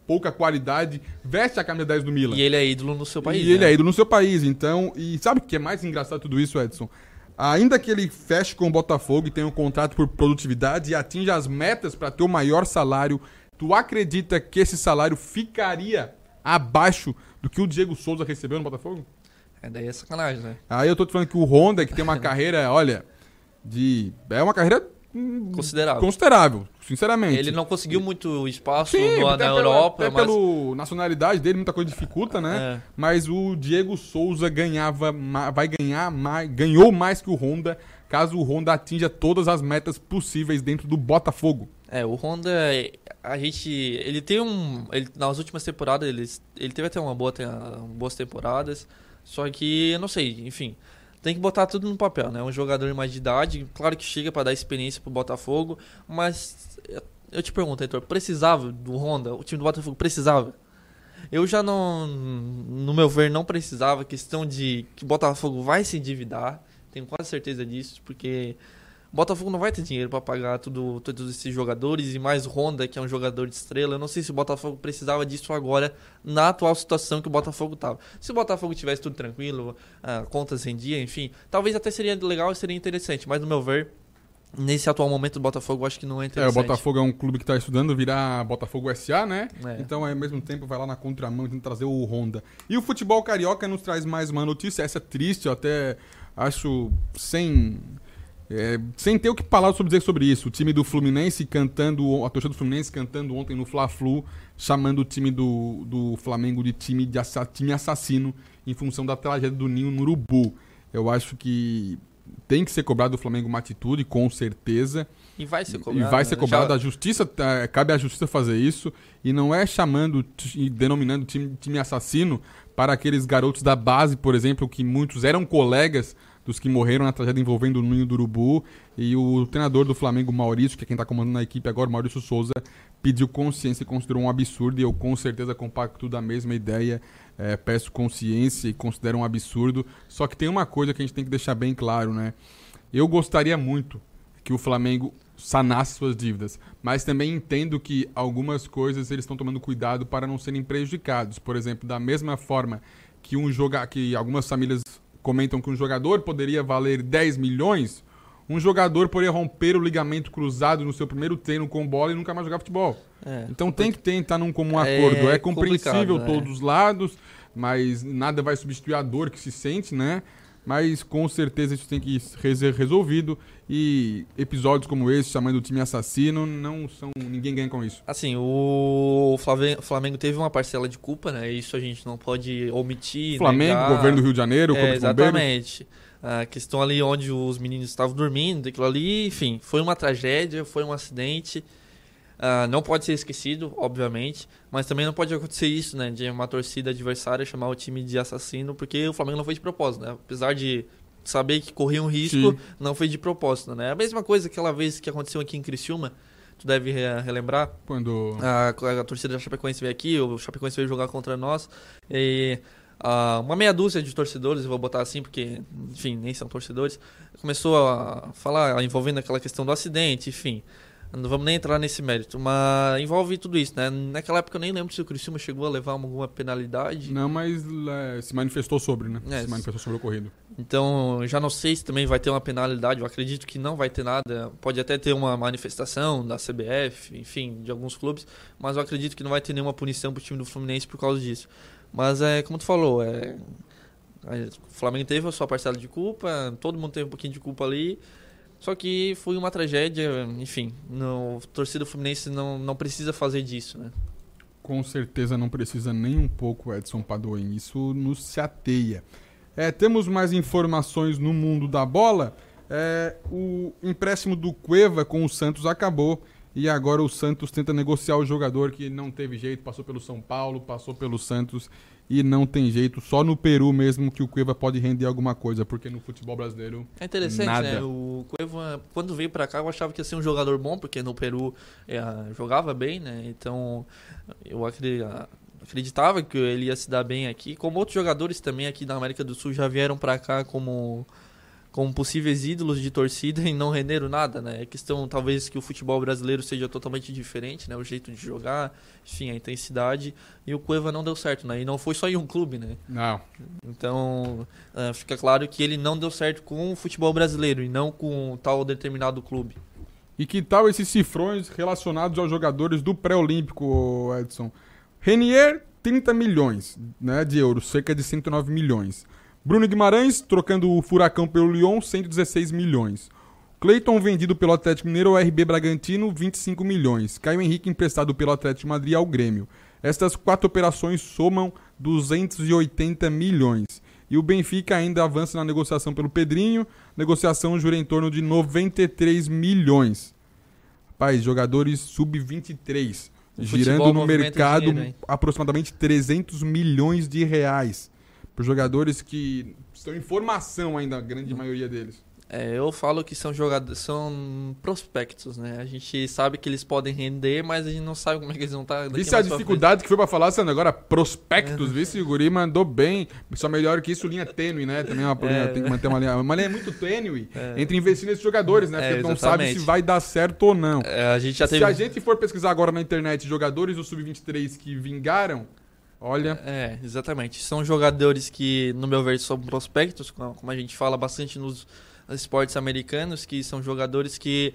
pouca qualidade veste a camisa dez do Milan. E ele é ídolo no seu país, E né? ele é ídolo no seu país, então... E sabe o que é mais engraçado tudo isso, Edson? Ainda que ele feche com o Botafogo e tenha um contrato por produtividade e atinja as metas para ter o maior salário, tu acredita que esse salário ficaria... abaixo do que o Diego Souza recebeu no Botafogo? É, daí é sacanagem, né? Aí eu tô te falando que o Honda, que tem uma carreira, olha, de... é uma carreira... Considerável. Considerável, sinceramente. Ele não conseguiu muito espaço Sim, no, na pela, Europa. Até mas... pela nacionalidade dele, muita coisa dificulta, né? É. Mas o Diego Souza ganhava, vai ganhar mais, ganhou mais que o Honda, caso o Honda atinja todas as metas possíveis dentro do Botafogo. É, o Honda, a gente, ele tem um, ele, nas últimas temporadas, ele, ele teve até uma boa, boas temporadas, só que, eu não sei, enfim, tem que botar tudo no papel, né? Um jogador mais de idade, claro que chega para dar experiência pro Botafogo, mas eu te pergunto, Heitor, precisava do Honda? O time do Botafogo precisava? Eu já não, no meu ver, não precisava, questão de que o Botafogo vai se endividar, tenho quase certeza disso, porque... Botafogo não vai ter dinheiro para pagar tudo, todos esses jogadores e mais Honda, que é um jogador de estrela. Eu não sei se o Botafogo precisava disso agora, na atual situação que o Botafogo estava. Se o Botafogo tivesse tudo tranquilo, uh, contas em dia, enfim, talvez até seria legal e seria interessante, mas no meu ver, nesse atual momento do Botafogo, eu acho que não é interessante. É, o Botafogo é um clube que está estudando virar Botafogo S A, né? É. Então, ao mesmo tempo, vai lá na contramão e tenta trazer o Honda. E o futebol carioca nos traz mais uma notícia, essa é triste, eu até acho sem... É, sem ter o que falar sobre dizer sobre isso. O time do Fluminense cantando, a torcida do Fluminense cantando ontem no Fla-Flu, chamando o time do, do Flamengo de time, de assa, time assassino em função da tragédia do Ninho no Urubu. Eu acho que tem que ser cobrado do Flamengo uma atitude, com certeza. E vai ser cobrado. E vai ser cobrado. Já... A justiça, cabe à justiça fazer isso. E não é chamando e denominando time, time assassino para aqueles garotos da base, por exemplo, que muitos eram colegas dos que morreram na tragédia envolvendo o Ninho do Urubu. E o treinador do Flamengo, Maurício, que é quem está comandando a equipe agora, Maurício Souza, pediu consciência e considerou um absurdo, e eu com certeza compacto da mesma ideia, é, peço consciência e considero um absurdo. Só que tem uma coisa que a gente tem que deixar bem claro, né? Eu gostaria muito que o Flamengo sanar suas dívidas, mas também entendo que algumas coisas eles estão tomando cuidado para não serem prejudicados. Por exemplo, da mesma forma que, um joga... que algumas famílias comentam que um jogador poderia valer dez milhões, um jogador poderia romper o ligamento cruzado no seu primeiro treino com bola e nunca mais jogar futebol. É, então tem que tentar num comum acordo. É, é compreensível todos os lados, mas nada vai substituir a dor que se sente, né? Mas com certeza isso tem que ser resolvido, e episódios como esse, chamando o time assassino, não são, ninguém ganha com isso. Assim, o Flamengo teve uma parcela de culpa, né? Isso a gente não pode omitir. Flamengo, negar. Governo do Rio de Janeiro, é, exatamente. A questão ali onde os meninos estavam dormindo, aquilo ali, enfim, foi uma tragédia, foi um acidente. Uh, não pode ser esquecido, obviamente, mas também não pode acontecer isso, né, de uma torcida adversária chamar o time de assassino, porque o Flamengo não foi de propósito, né, apesar de saber que corria um risco, sim, não foi de propósito, né, a mesma coisa aquela vez que aconteceu aqui em Criciúma, tu deve relembrar, quando a, a torcida da Chapecoense veio aqui, o Chapecoense veio jogar contra nós, e uh, uma meia dúzia de torcedores, eu vou botar assim, porque, enfim, nem são torcedores, começou a falar, envolvendo aquela questão do acidente, enfim. Não vamos nem entrar nesse mérito, mas envolve tudo isso, né? Naquela época eu nem lembro se o Criciúma chegou a levar alguma penalidade. Não, mas é, se manifestou sobre, né? É, se manifestou sobre o ocorrido. Então, já não sei se também vai ter uma penalidade, eu acredito que não vai ter nada. Pode até ter uma manifestação da C B F, enfim, de alguns clubes, mas eu acredito que não vai ter nenhuma punição pro time do Fluminense por causa disso. Mas, é como tu falou, é, o Flamengo teve a sua parcela de culpa, todo mundo teve um pouquinho de culpa ali. Só que foi uma tragédia, enfim, o torcida fluminense não, não precisa fazer disso, né? Com certeza não precisa nem um pouco, Edson Padoin, isso nos chateia. É, temos mais informações no mundo da bola, é, o empréstimo do Cueva com o Santos acabou e agora o Santos tenta negociar o jogador que não teve jeito, passou pelo São Paulo, passou pelo Santos e não tem jeito, só no Peru mesmo que o Cueva pode render alguma coisa, porque no futebol brasileiro é interessante, nada. Né? O Cueva, quando veio pra cá, eu achava que ia ser um jogador bom, porque no Peru é, jogava bem, né? Então eu acreditava que ele ia se dar bem aqui, como outros jogadores também aqui da América do Sul já vieram pra cá como, como possíveis ídolos de torcida e não renderam nada, né? É questão talvez que o futebol brasileiro seja totalmente diferente, né? O jeito de jogar, enfim, a intensidade. E o Cueva não deu certo, né? E não foi só em um clube, né? Não. Então, uh, fica claro que ele não deu certo com o futebol brasileiro e não com tal determinado clube. E que tal esses cifrões relacionados aos jogadores do pré-olímpico, Edson? Renier, trinta milhões, né, de euros, cerca de cento e nove milhões. Bruno Guimarães, trocando o Furacão pelo Lyon, cento e dezesseis milhões. Cleiton, vendido pelo Atlético Mineiro ao R B Bragantino, vinte e cinco milhões. Caio Henrique, emprestado pelo Atlético de Madrid ao Grêmio. Estas quatro operações somam duzentos e oitenta milhões. E o Benfica ainda avança na negociação pelo Pedrinho. Negociação gira em torno de noventa e três milhões. Rapaz, jogadores sub vinte e três. Girando no mercado dinheiro, aproximadamente trezentos milhões de reais. Por jogadores que estão em formação ainda, a grande maioria deles. É, eu falo que são jogadores, são prospectos, né? A gente sabe que eles podem render, mas a gente não sabe como é que eles vão estar. Isso é a dificuldade que foi pra falar, Sandro. Agora, prospectos, viu? O Guri mandou bem. Só melhor que isso, linha tênue, né? Também é uma linha, é, tem que manter uma linha. Uma linha muito tênue é. entre investir nesses jogadores, né? Porque é, tu não sabe se vai dar certo ou não. É, a gente já teve... Se a gente for pesquisar agora na internet jogadores do sub vinte e três que vingaram, olha... É, exatamente. São jogadores que, no meu ver, são prospectos, como a gente fala bastante nos esportes americanos, que são jogadores que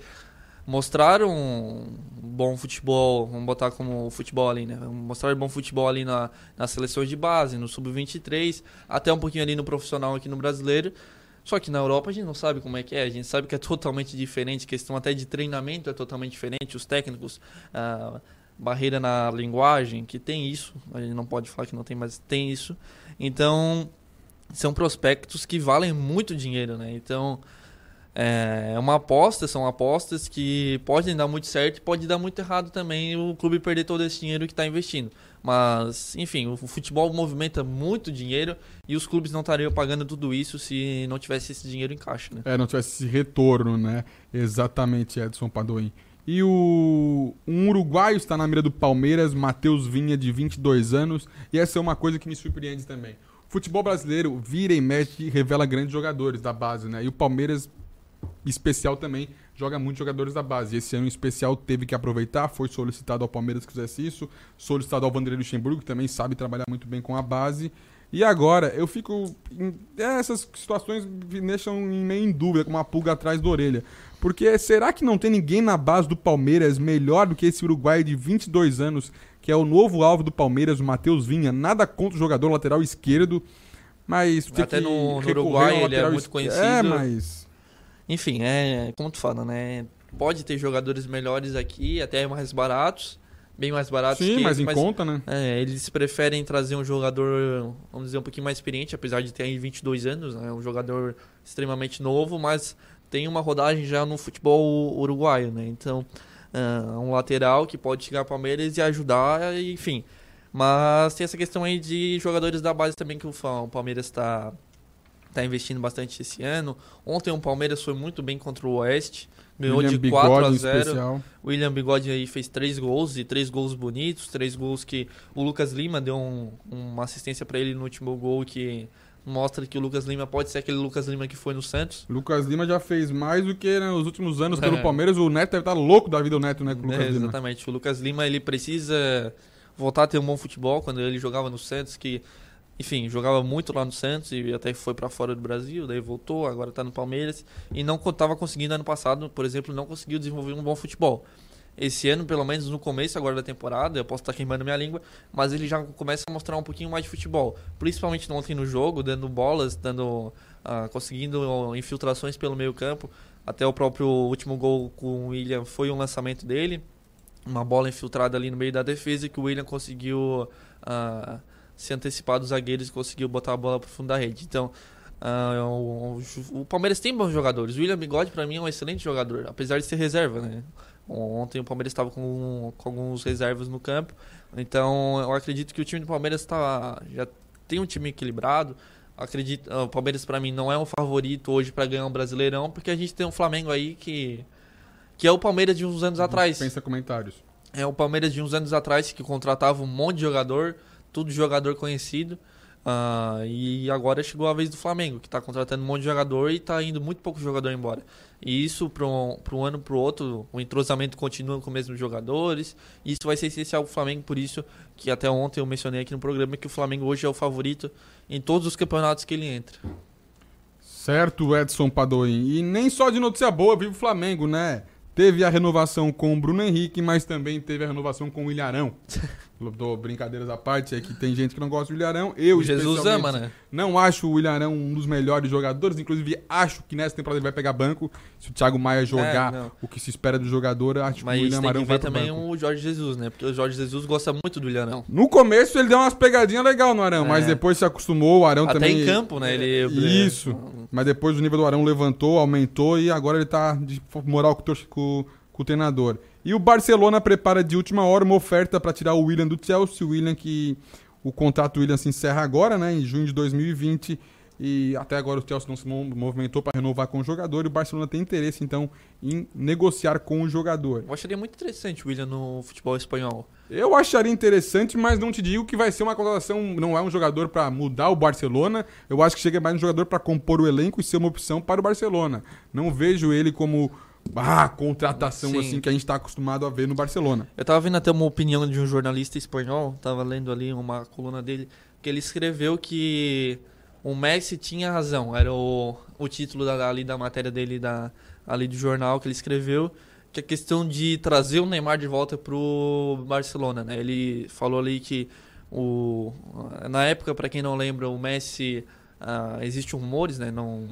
mostraram um bom futebol, vamos botar como futebol ali, né? Mostraram um bom futebol ali na, nas seleções de base, no sub vinte e três, até um pouquinho ali no profissional aqui no brasileiro. Só que na Europa a gente não sabe como é que é, a gente sabe que é totalmente diferente, questão até de treinamento é totalmente diferente, os técnicos... Uh, barreira na linguagem, que tem isso, a gente não pode falar que não tem, mas tem isso. Então, são prospectos que valem muito dinheiro, né? Então, é uma aposta, são apostas que podem dar muito certo e pode dar muito errado também, o clube perder todo esse dinheiro que está investindo. Mas, enfim, o futebol movimenta muito dinheiro e os clubes não estariam pagando tudo isso se não tivesse esse dinheiro em caixa, né? É, não tivesse esse retorno, né? Exatamente, Edson Padoin. E o um uruguaio está na mira do Palmeiras, Matheus Vinha, de vinte e dois anos. E essa é uma coisa que me surpreende também. O futebol brasileiro vira e mexe e revela grandes jogadores da base, né? E o Palmeiras, especial também, joga muitos jogadores da base. Esse ano em especial teve que aproveitar, foi solicitado ao Palmeiras que fizesse isso, solicitado ao Vanderlei Luxemburgo, que também sabe trabalhar muito bem com a base. E agora, eu fico... Em... Essas situações me deixam meio em dúvida, com uma pulga atrás da orelha. Porque será que não tem ninguém na base do Palmeiras melhor do que esse uruguaio de vinte e dois anos, que é o novo alvo do Palmeiras, o Matheus Vinha? Nada contra o jogador lateral esquerdo, mas... Até no, no Uruguai ele é muito conhecido. É, mas... Enfim, é como tu fala, né? Pode ter jogadores melhores aqui, até mais baratos, bem mais baratos. Sim, que mas eles, em mas, conta, né? É, eles preferem trazer um jogador, vamos dizer, um pouquinho mais experiente, apesar de ter aí vinte e dois anos, né? Um jogador extremamente novo, mas tem uma rodagem já no futebol uruguaio, né? Então, uh, um lateral que pode chegar ao Palmeiras e ajudar, enfim. Mas tem essa questão aí de jogadores da base também que o, o Palmeiras está tá investindo bastante esse ano. Ontem o Palmeiras foi muito bem contra o Oeste. Ganhou de quatro a zero. William Bigode aí fez três gols, e três gols bonitos, três gols que o Lucas Lima deu um, uma assistência para ele no último gol, que mostra que o Lucas Lima pode ser aquele Lucas Lima que foi no Santos. Lucas Lima já fez mais do que nos últimos anos pelo é. Palmeiras. O Neto deve estar louco da vida, o Neto, né, com o Lucas é, Lima. Exatamente. O Lucas Lima, ele precisa voltar a ter um bom futebol. Quando ele jogava no Santos, que enfim, jogava muito lá no Santos e até foi para fora do Brasil, daí voltou, agora está no Palmeiras e não estava conseguindo ano passado, por exemplo, não conseguiu desenvolver um bom futebol. Esse ano, pelo menos no começo agora da temporada, eu posso estar queimando minha língua, mas ele já começa a mostrar um pouquinho mais de futebol, principalmente ontem no jogo, dando bolas, dando, ah, conseguindo infiltrações pelo meio campo. Até o próprio último gol com o William foi um lançamento dele, uma bola infiltrada ali no meio da defesa que o William conseguiu... Ah, se antecipar dos zagueiros e conseguiu botar a bola pro fundo da rede. Então, uh, o, o, o Palmeiras tem bons jogadores. O William Bigode, para mim, é um excelente jogador, apesar de ser reserva, né? Ontem o Palmeiras estava com, com alguns reservas no campo. Então, eu acredito que o time do Palmeiras tá, já tem um time equilibrado. Acredito, uh, o Palmeiras, para mim, não é um favorito hoje para ganhar um Brasileirão, porque a gente tem um Flamengo aí que, que é o Palmeiras de uns anos atrás. Pensa comentários. É o Palmeiras de uns anos atrás que contratava um monte de jogador, tudo jogador conhecido, uh, e agora chegou a vez do Flamengo, que está contratando um monte de jogador e está indo muito pouco jogador embora. E isso, para um, para um ano para o outro, o entrosamento continua com os mesmos jogadores, e isso vai ser essencial para o Flamengo, por isso que até ontem eu mencionei aqui no programa que o Flamengo hoje é o favorito em todos os campeonatos que ele entra. Certo, Edson Padoin. E nem só de notícia boa vive o Flamengo, né? Teve a renovação com o Bruno Henrique, mas também teve a renovação com o Ilharão. Tô, brincadeiras à parte, é que tem gente que não gosta do Ilharão. Eu, Jesus ama, né? Não acho o Ilharão um dos melhores jogadores. Inclusive, acho que nessa temporada ele vai pegar banco. Se o Thiago Maia jogar é, o que se espera do jogador, acho mas que o Ilharão vai pro banco. Mas tem que ver também o Jorge Jesus, né? Porque o Jorge Jesus gosta muito do Ilharão. No começo, ele deu umas pegadinhas legais no Arão, é. mas depois se acostumou. O Arão até também... Até em campo, né? Ele... Isso. Mas depois o nível do Arão levantou, aumentou e agora ele tá de moral com o, com o treinador. E o Barcelona prepara de última hora uma oferta para tirar o Willian do Chelsea. O Willian que o contrato do Willian se encerra agora, né, em junho de dois mil e vinte. E até agora o Chelsea não se movimentou para renovar com o jogador. E o Barcelona tem interesse, então, em negociar com o jogador. Eu acharia muito interessante o Willian no futebol espanhol. Eu acharia interessante, mas não te digo que vai ser uma contratação. Não é um jogador para mudar o Barcelona. Eu acho que chega mais um jogador para compor o elenco e ser uma opção para o Barcelona. Não vejo ele como... Ah, contratação Sim. assim que a gente está acostumado a ver no Barcelona. Eu estava vendo até uma opinião de um jornalista espanhol, estava lendo ali uma coluna dele, que ele escreveu que o Messi tinha razão. Era o, o título da, ali da matéria dele, da, ali do jornal que ele escreveu, que a questão de trazer o Neymar de volta para o Barcelona, né? Ele falou ali que, o, na época, para quem não lembra, o Messi, ah, existem rumores, né? Não...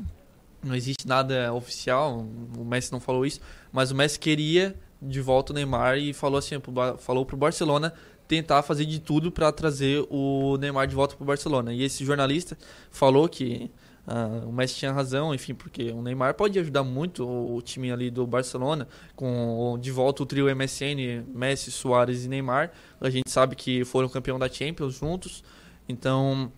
Não existe nada oficial, o Messi não falou isso, mas o Messi queria de volta o Neymar e falou assim, falou pro Barcelona tentar fazer de tudo para trazer o Neymar de volta pro Barcelona. E esse jornalista falou que uh, o Messi tinha razão, enfim, porque o Neymar pode ajudar muito o, o time ali do Barcelona, com de volta o trio M S N, Messi, Suárez e Neymar. A gente sabe que foram campeão da Champions juntos, então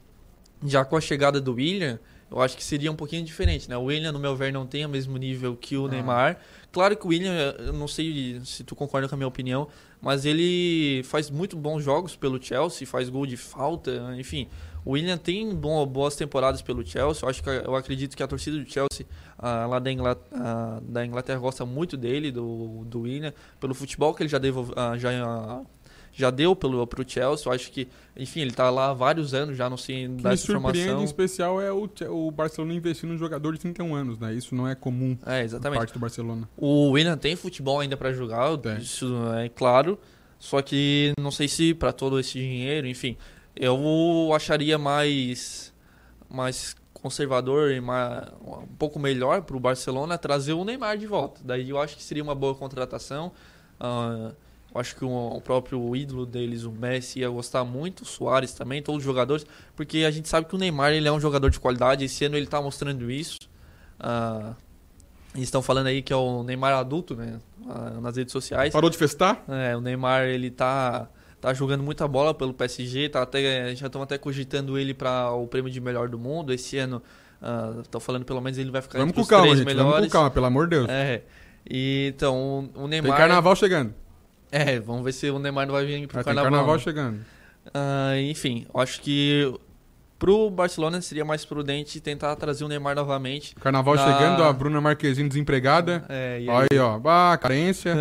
já com a chegada do Willian, eu acho que seria um pouquinho diferente, né? O William, no meu ver, não tem o mesmo nível que o ah. Neymar. Claro que o William, eu não sei se tu concorda com a minha opinião, mas ele faz muito bons jogos pelo Chelsea, faz gol de falta, enfim. O William tem bom, boas temporadas pelo Chelsea. Eu, acho que, eu acredito que a torcida do Chelsea ah, lá da Inglaterra, ah, da Inglaterra gosta muito dele, do, do William, pelo futebol que ele já deu, ah, já, ah, já deu pelo, pro Chelsea. Eu acho que, enfim, ele está lá há vários anos já, não sei da informação. O que me surpreende em especial é o, o Barcelona investir num jogador de trinta e um anos, né? Isso não é comum é, exatamente. Parte do Barcelona. O William tem futebol ainda para jogar, é. Isso é claro, só que não sei se para todo esse dinheiro, enfim... Eu acharia mais, mais conservador e mais, um pouco melhor para o Barcelona trazer o Neymar de volta. Daí eu acho que seria uma boa contratação. Uh, eu acho que o, o próprio ídolo deles, o Messi, ia gostar muito, o Suárez também, todos os jogadores, porque a gente sabe que o Neymar ele é um jogador de qualidade. Esse ano ele está mostrando isso. Uh, Eles estão falando aí que é o Neymar adulto, né? Uh, nas redes sociais. Parou de festar? É, o Neymar ele está... Tá jogando muita bola pelo P S G, tá até, já estão até cogitando ele para o prêmio de melhor do mundo. Esse ano, estão uh, falando pelo menos ele vai ficar vamos entre os calma, três gente, melhores. Vamos com calma, pelo amor de Deus. É, e, então, o Neymar... Tem carnaval chegando. É, vamos ver se o Neymar não vai vir pro ah, carnaval. Tem carnaval chegando. Uh, enfim, acho que pro Barcelona seria mais prudente tentar trazer o Neymar novamente. Carnaval pra... chegando, a Bruna Marquezine desempregada. É, e aí, aí ó, bah, carência...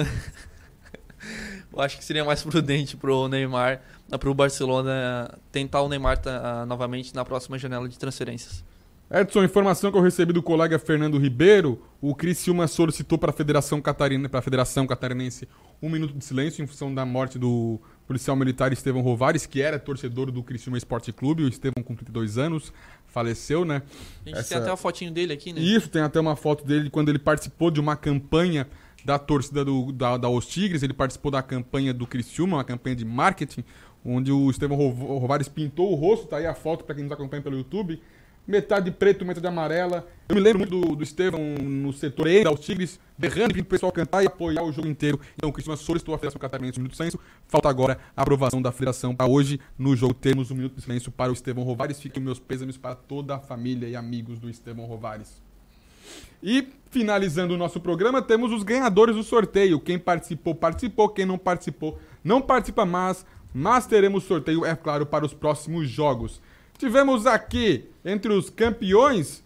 Eu acho que seria mais prudente pro Neymar, pro Barcelona tentar o Neymar uh, novamente na próxima janela de transferências. Edson, informação que eu recebi do colega Fernando Ribeiro, o Criciúma solicitou para a Federação Catarina, para a Federação Catarinense um minuto de silêncio em função da morte do policial militar Estevão Rovares, que era torcedor do Criciúma Esporte Clube. O Estevão com trinta e dois anos, faleceu, né? A gente Essa... tem até uma fotinho dele aqui, né? Isso, tem até uma foto dele quando ele participou de uma campanha da torcida do, da, da Os Tigres. Ele participou da campanha do Criciúma, uma campanha de marketing, onde o Estevão Rovares pintou o rosto, tá aí a foto para quem nos acompanha pelo YouTube, metade preto, metade amarela. Eu me lembro muito do, do Estevão no setor E da Os Tigres, berrando para o pessoal cantar e apoiar o jogo inteiro. Então o Criciúma solicitou a Federação Catarinense um minuto de silêncio. Falta agora a aprovação da Federação para hoje no jogo termos um minuto de silêncio para o Estevão Rovares. Fiquem meus pêsames para toda a família e amigos do Estevão Rovares. E, finalizando o nosso programa, temos os ganhadores do sorteio. Quem participou, participou. Quem não participou, não participa mais. Mas teremos sorteio, é claro, para os próximos jogos. Tivemos aqui, entre os campeões,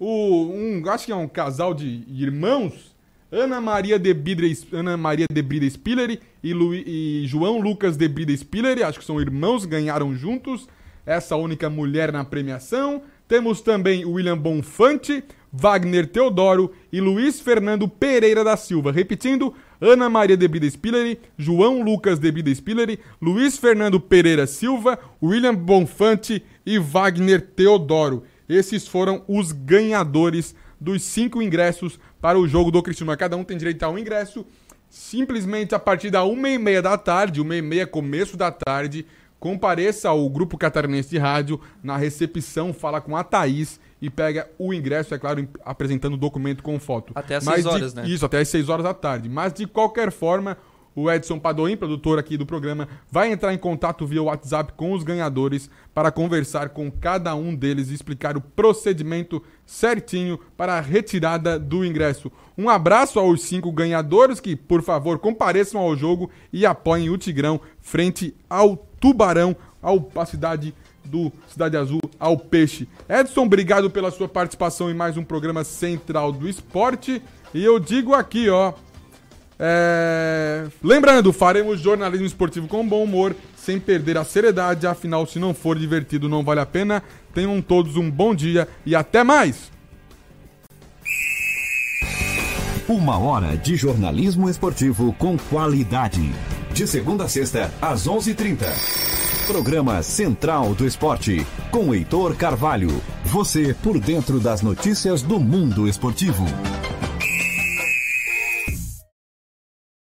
o, um, acho que é um casal de irmãos, Ana Maria de Brida, Ana Maria de Brida Spilleri e, Lu, e João Lucas de Brida Spilleri. Acho que são irmãos, ganharam juntos. Essa única mulher na premiação. Temos também o William Bonfante, Wagner Teodoro e Luiz Fernando Pereira da Silva. Repetindo, Ana Maria de Brida Spilleri, João Lucas de Brida Spilleri, Luiz Fernando Pereira Silva, William Bonfante e Wagner Teodoro. Esses foram os ganhadores dos cinco ingressos para o jogo do Criciúma. Cada um tem direito a um ingresso. Simplesmente a partir da uma e meia da tarde, uma e meia, começo da tarde, compareça ao Grupo Catarinense de Rádio na recepção, fala com a Thaís e pega o ingresso, é claro, apresentando o documento com foto. Até às seis horas, de... né? Isso, até às seis horas da tarde. Mas, de qualquer forma, o Edson Padoin, produtor aqui do programa, vai entrar em contato via WhatsApp com os ganhadores para conversar com cada um deles e explicar o procedimento certinho para a retirada do ingresso. Um abraço aos cinco ganhadores que, por favor, compareçam ao jogo e apoiem o Tigrão frente ao Tubarão, à cidade do Cidade Azul, ao Peixe. Edson, obrigado pela sua participação em mais um programa Central do Esporte. E eu digo aqui, ó, é... lembrando, faremos jornalismo esportivo com bom humor, sem perder a seriedade, afinal, se não for divertido, não vale a pena. Tenham todos um bom dia e até mais! Uma hora de jornalismo esportivo com qualidade. De segunda a sexta, às onze e trinta. Programa Central do Esporte, com Heitor Carvalho. Você por dentro das notícias do mundo esportivo.